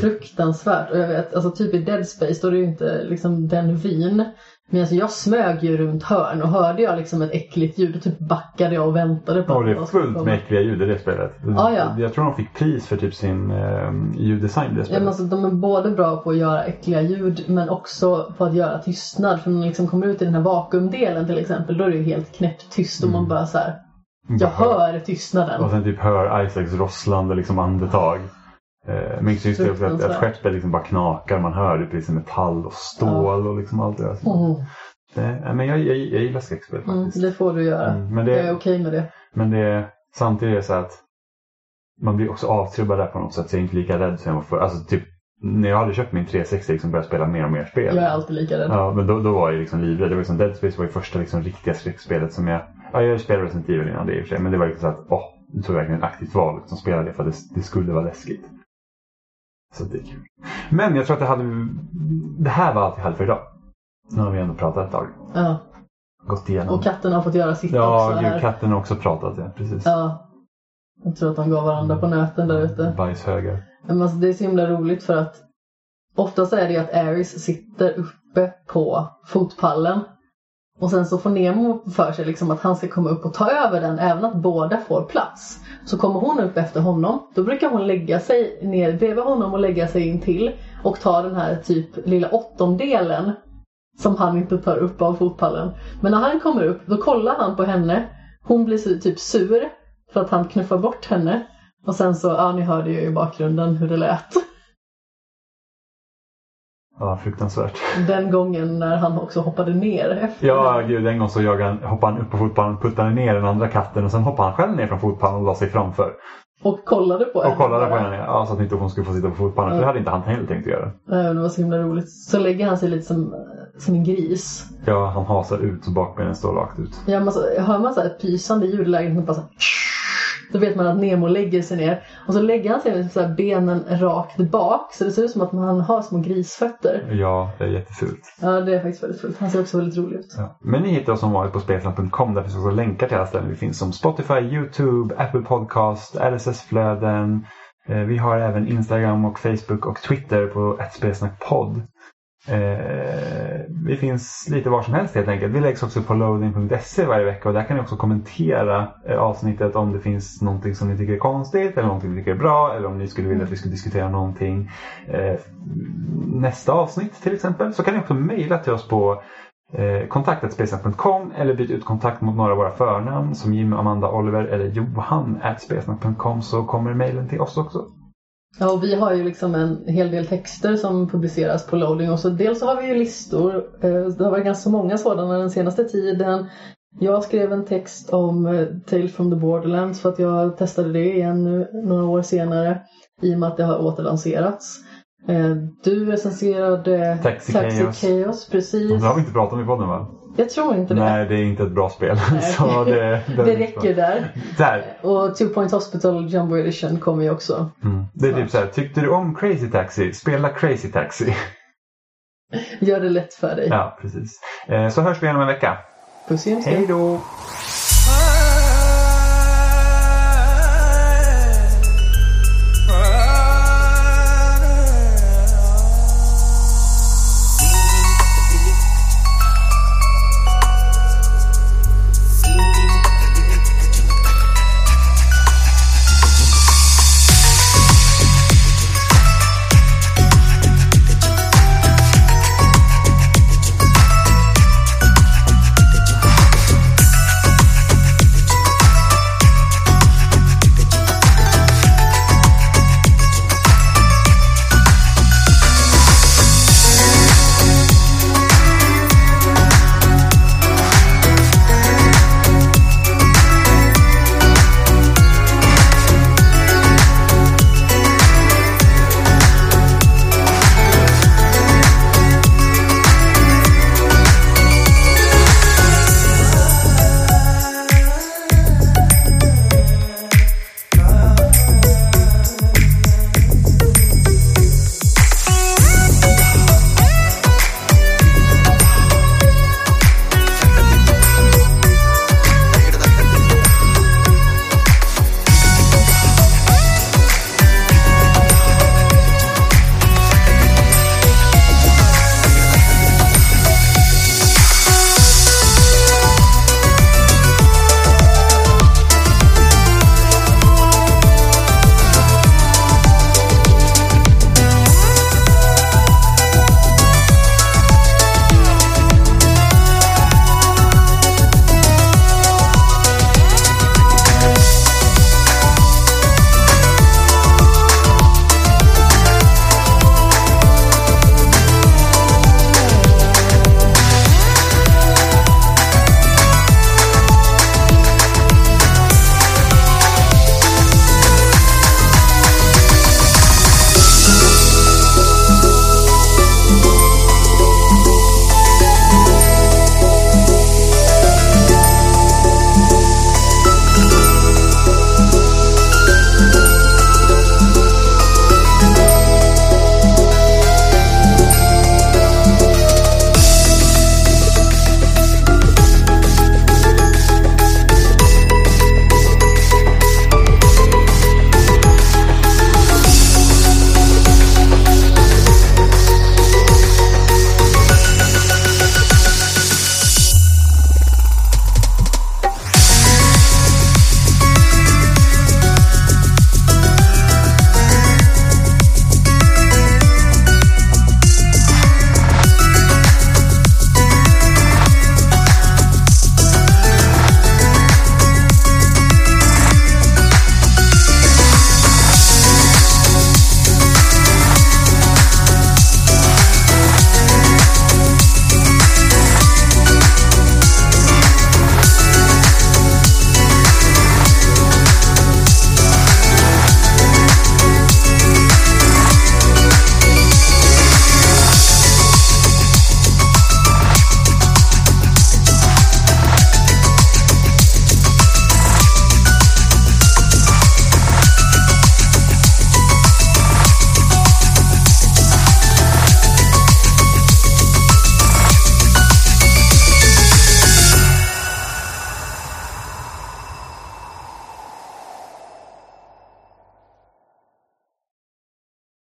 Fruktansvärt. Och jag vet, alltså typ i Dead Space då är det ju inte liksom den vyn, men alltså jag smög ju runt hörn, och hörde jag liksom ett äckligt ljud och typ backade jag och väntade på det. Det är fullt med äckliga ljud i det spelet. Ja. Jag tror de fick pris för typ sin ljuddesign i det spelet. Ja, men alltså, de är både bra på att göra äckliga ljud, men också på att göra tystnad. För när man liksom kommer ut i den här vakuumdelen till exempel, då är det ju helt knäppt tyst, och man bara så här, jag hör tystnaden. Och sen typ hör Isaacs rosslande liksom andetag. Men just det att skeppet liksom bara knakar, man hör det precis, metall och stål och liksom allt det där. Men jag gillar skräckspel faktiskt. Det får du göra. Men det, jag är okej med det. Men det, samtidigt är det så att man blir också avtrubbad där på något sätt, så jag är inte lika rädd som jag var för. Alltså typ när jag hade köpt min 360 liksom, började spela mer och mer spel. Jag är alltid lika rädd. Ja, men då var jag liksom livrädd. Det var liksom Dead Space var ju första liksom riktiga skräckspelet som jag spelade Resident Evil innan det i och för sig, men det var liksom så att det tog verkligen ett aktivt val som spelade det för att det skulle vara läskigt. Så det är kul. Men jag tror att det här var allt jag hade för idag. Nu har vi ändå pratat ett tag. Ja. gått igenom. Och katten har fått göra sitt också. Ja, katten har också pratat, ja, precis. Ja. Jag tror att de gav varandra på nöten där ute. Bajshögar. Men alltså, det är så himla roligt för att oftast är det att Ares sitter uppe på fotpallen och sen så får Nemo för sig liksom att han ska komma upp och ta över den, även att båda får plats. Så kommer hon upp efter honom, då brukar hon lägga sig ner bredvid honom och lägga sig in till och ta den här typ lilla åttondelen som han inte tar upp av fotpallen. Men när han kommer upp, då kollar han på henne, hon blir typ sur för att han knuffar bort henne. Och sen så, ja, ni hörde ju i bakgrunden hur det lät. Ja, fruktansvärt. Den gången när han också hoppade ner efter. Ja, gud, en gång så hoppade han upp på fotpallen, puttade ner den andra katten och sen hoppade han själv ner från fotpallen och la sig framför. Och kollade på henne. Ja, så att inte hon skulle få sitta på fotpallen. För det hade inte han heller tänkt att göra. Nej, det var så himla roligt. Så lägger han sig lite som en gris. Ja, han hasar ut och bakbenen står rakt ut. Ja, man hör man så här ett pysande ljudläge som bara så här... Då vet man att Nemo lägger sig ner. Och så lägger han sig med så här benen rakt bak. Så det ser ut som att han har små grisfötter. Ja, det är jättefult. Ja, det är faktiskt väldigt fult. Han ser också väldigt rolig ut. Ja. Men ni hittar oss som vanligt på spelfram.com. Där finns också länkar till alla ställen. Vi finns som Spotify, YouTube, Apple Podcast, RSS-flöden. Vi har även Instagram och Facebook och Twitter på @spelsnackpodd. Vi finns lite var som helst helt enkelt. Vi läggs också på loading.se varje vecka och där kan ni också kommentera avsnittet om det finns någonting som ni tycker är konstigt eller någonting ni tycker är bra eller om ni skulle vilja att vi skulle diskutera någonting nästa avsnitt till exempel, så kan ni också mejla till oss på kontakt@spelsnack.com eller byt ut kontakt mot några av våra förnamn som Jim, Amanda, Oliver eller Johan@spelsnack.com, så kommer mejlen till oss också. Ja, och vi har ju liksom en hel del texter som publiceras på Loading. Och så dels så har vi ju listor. Det har varit ganska många sådana den senaste tiden. Jag skrev en text om Tales from the Borderlands för att jag testade det igen nu några år senare, i och med att det har återlanserats. Du recenserade Taxi Chaos, precis. Det har vi inte pratat om i podden, va? Jag tror inte det. Nej, det är inte ett bra spel. Så det räcker där. Och Two Point Hospital Jumbo Edition kommer ju också. Mm. Det är typ så här, tyckte du om Crazy Taxi? Spela Crazy Taxi. Gör det lätt för dig. Ja, precis. Så hörs vi igen om en vecka. Puss igen. Hej då!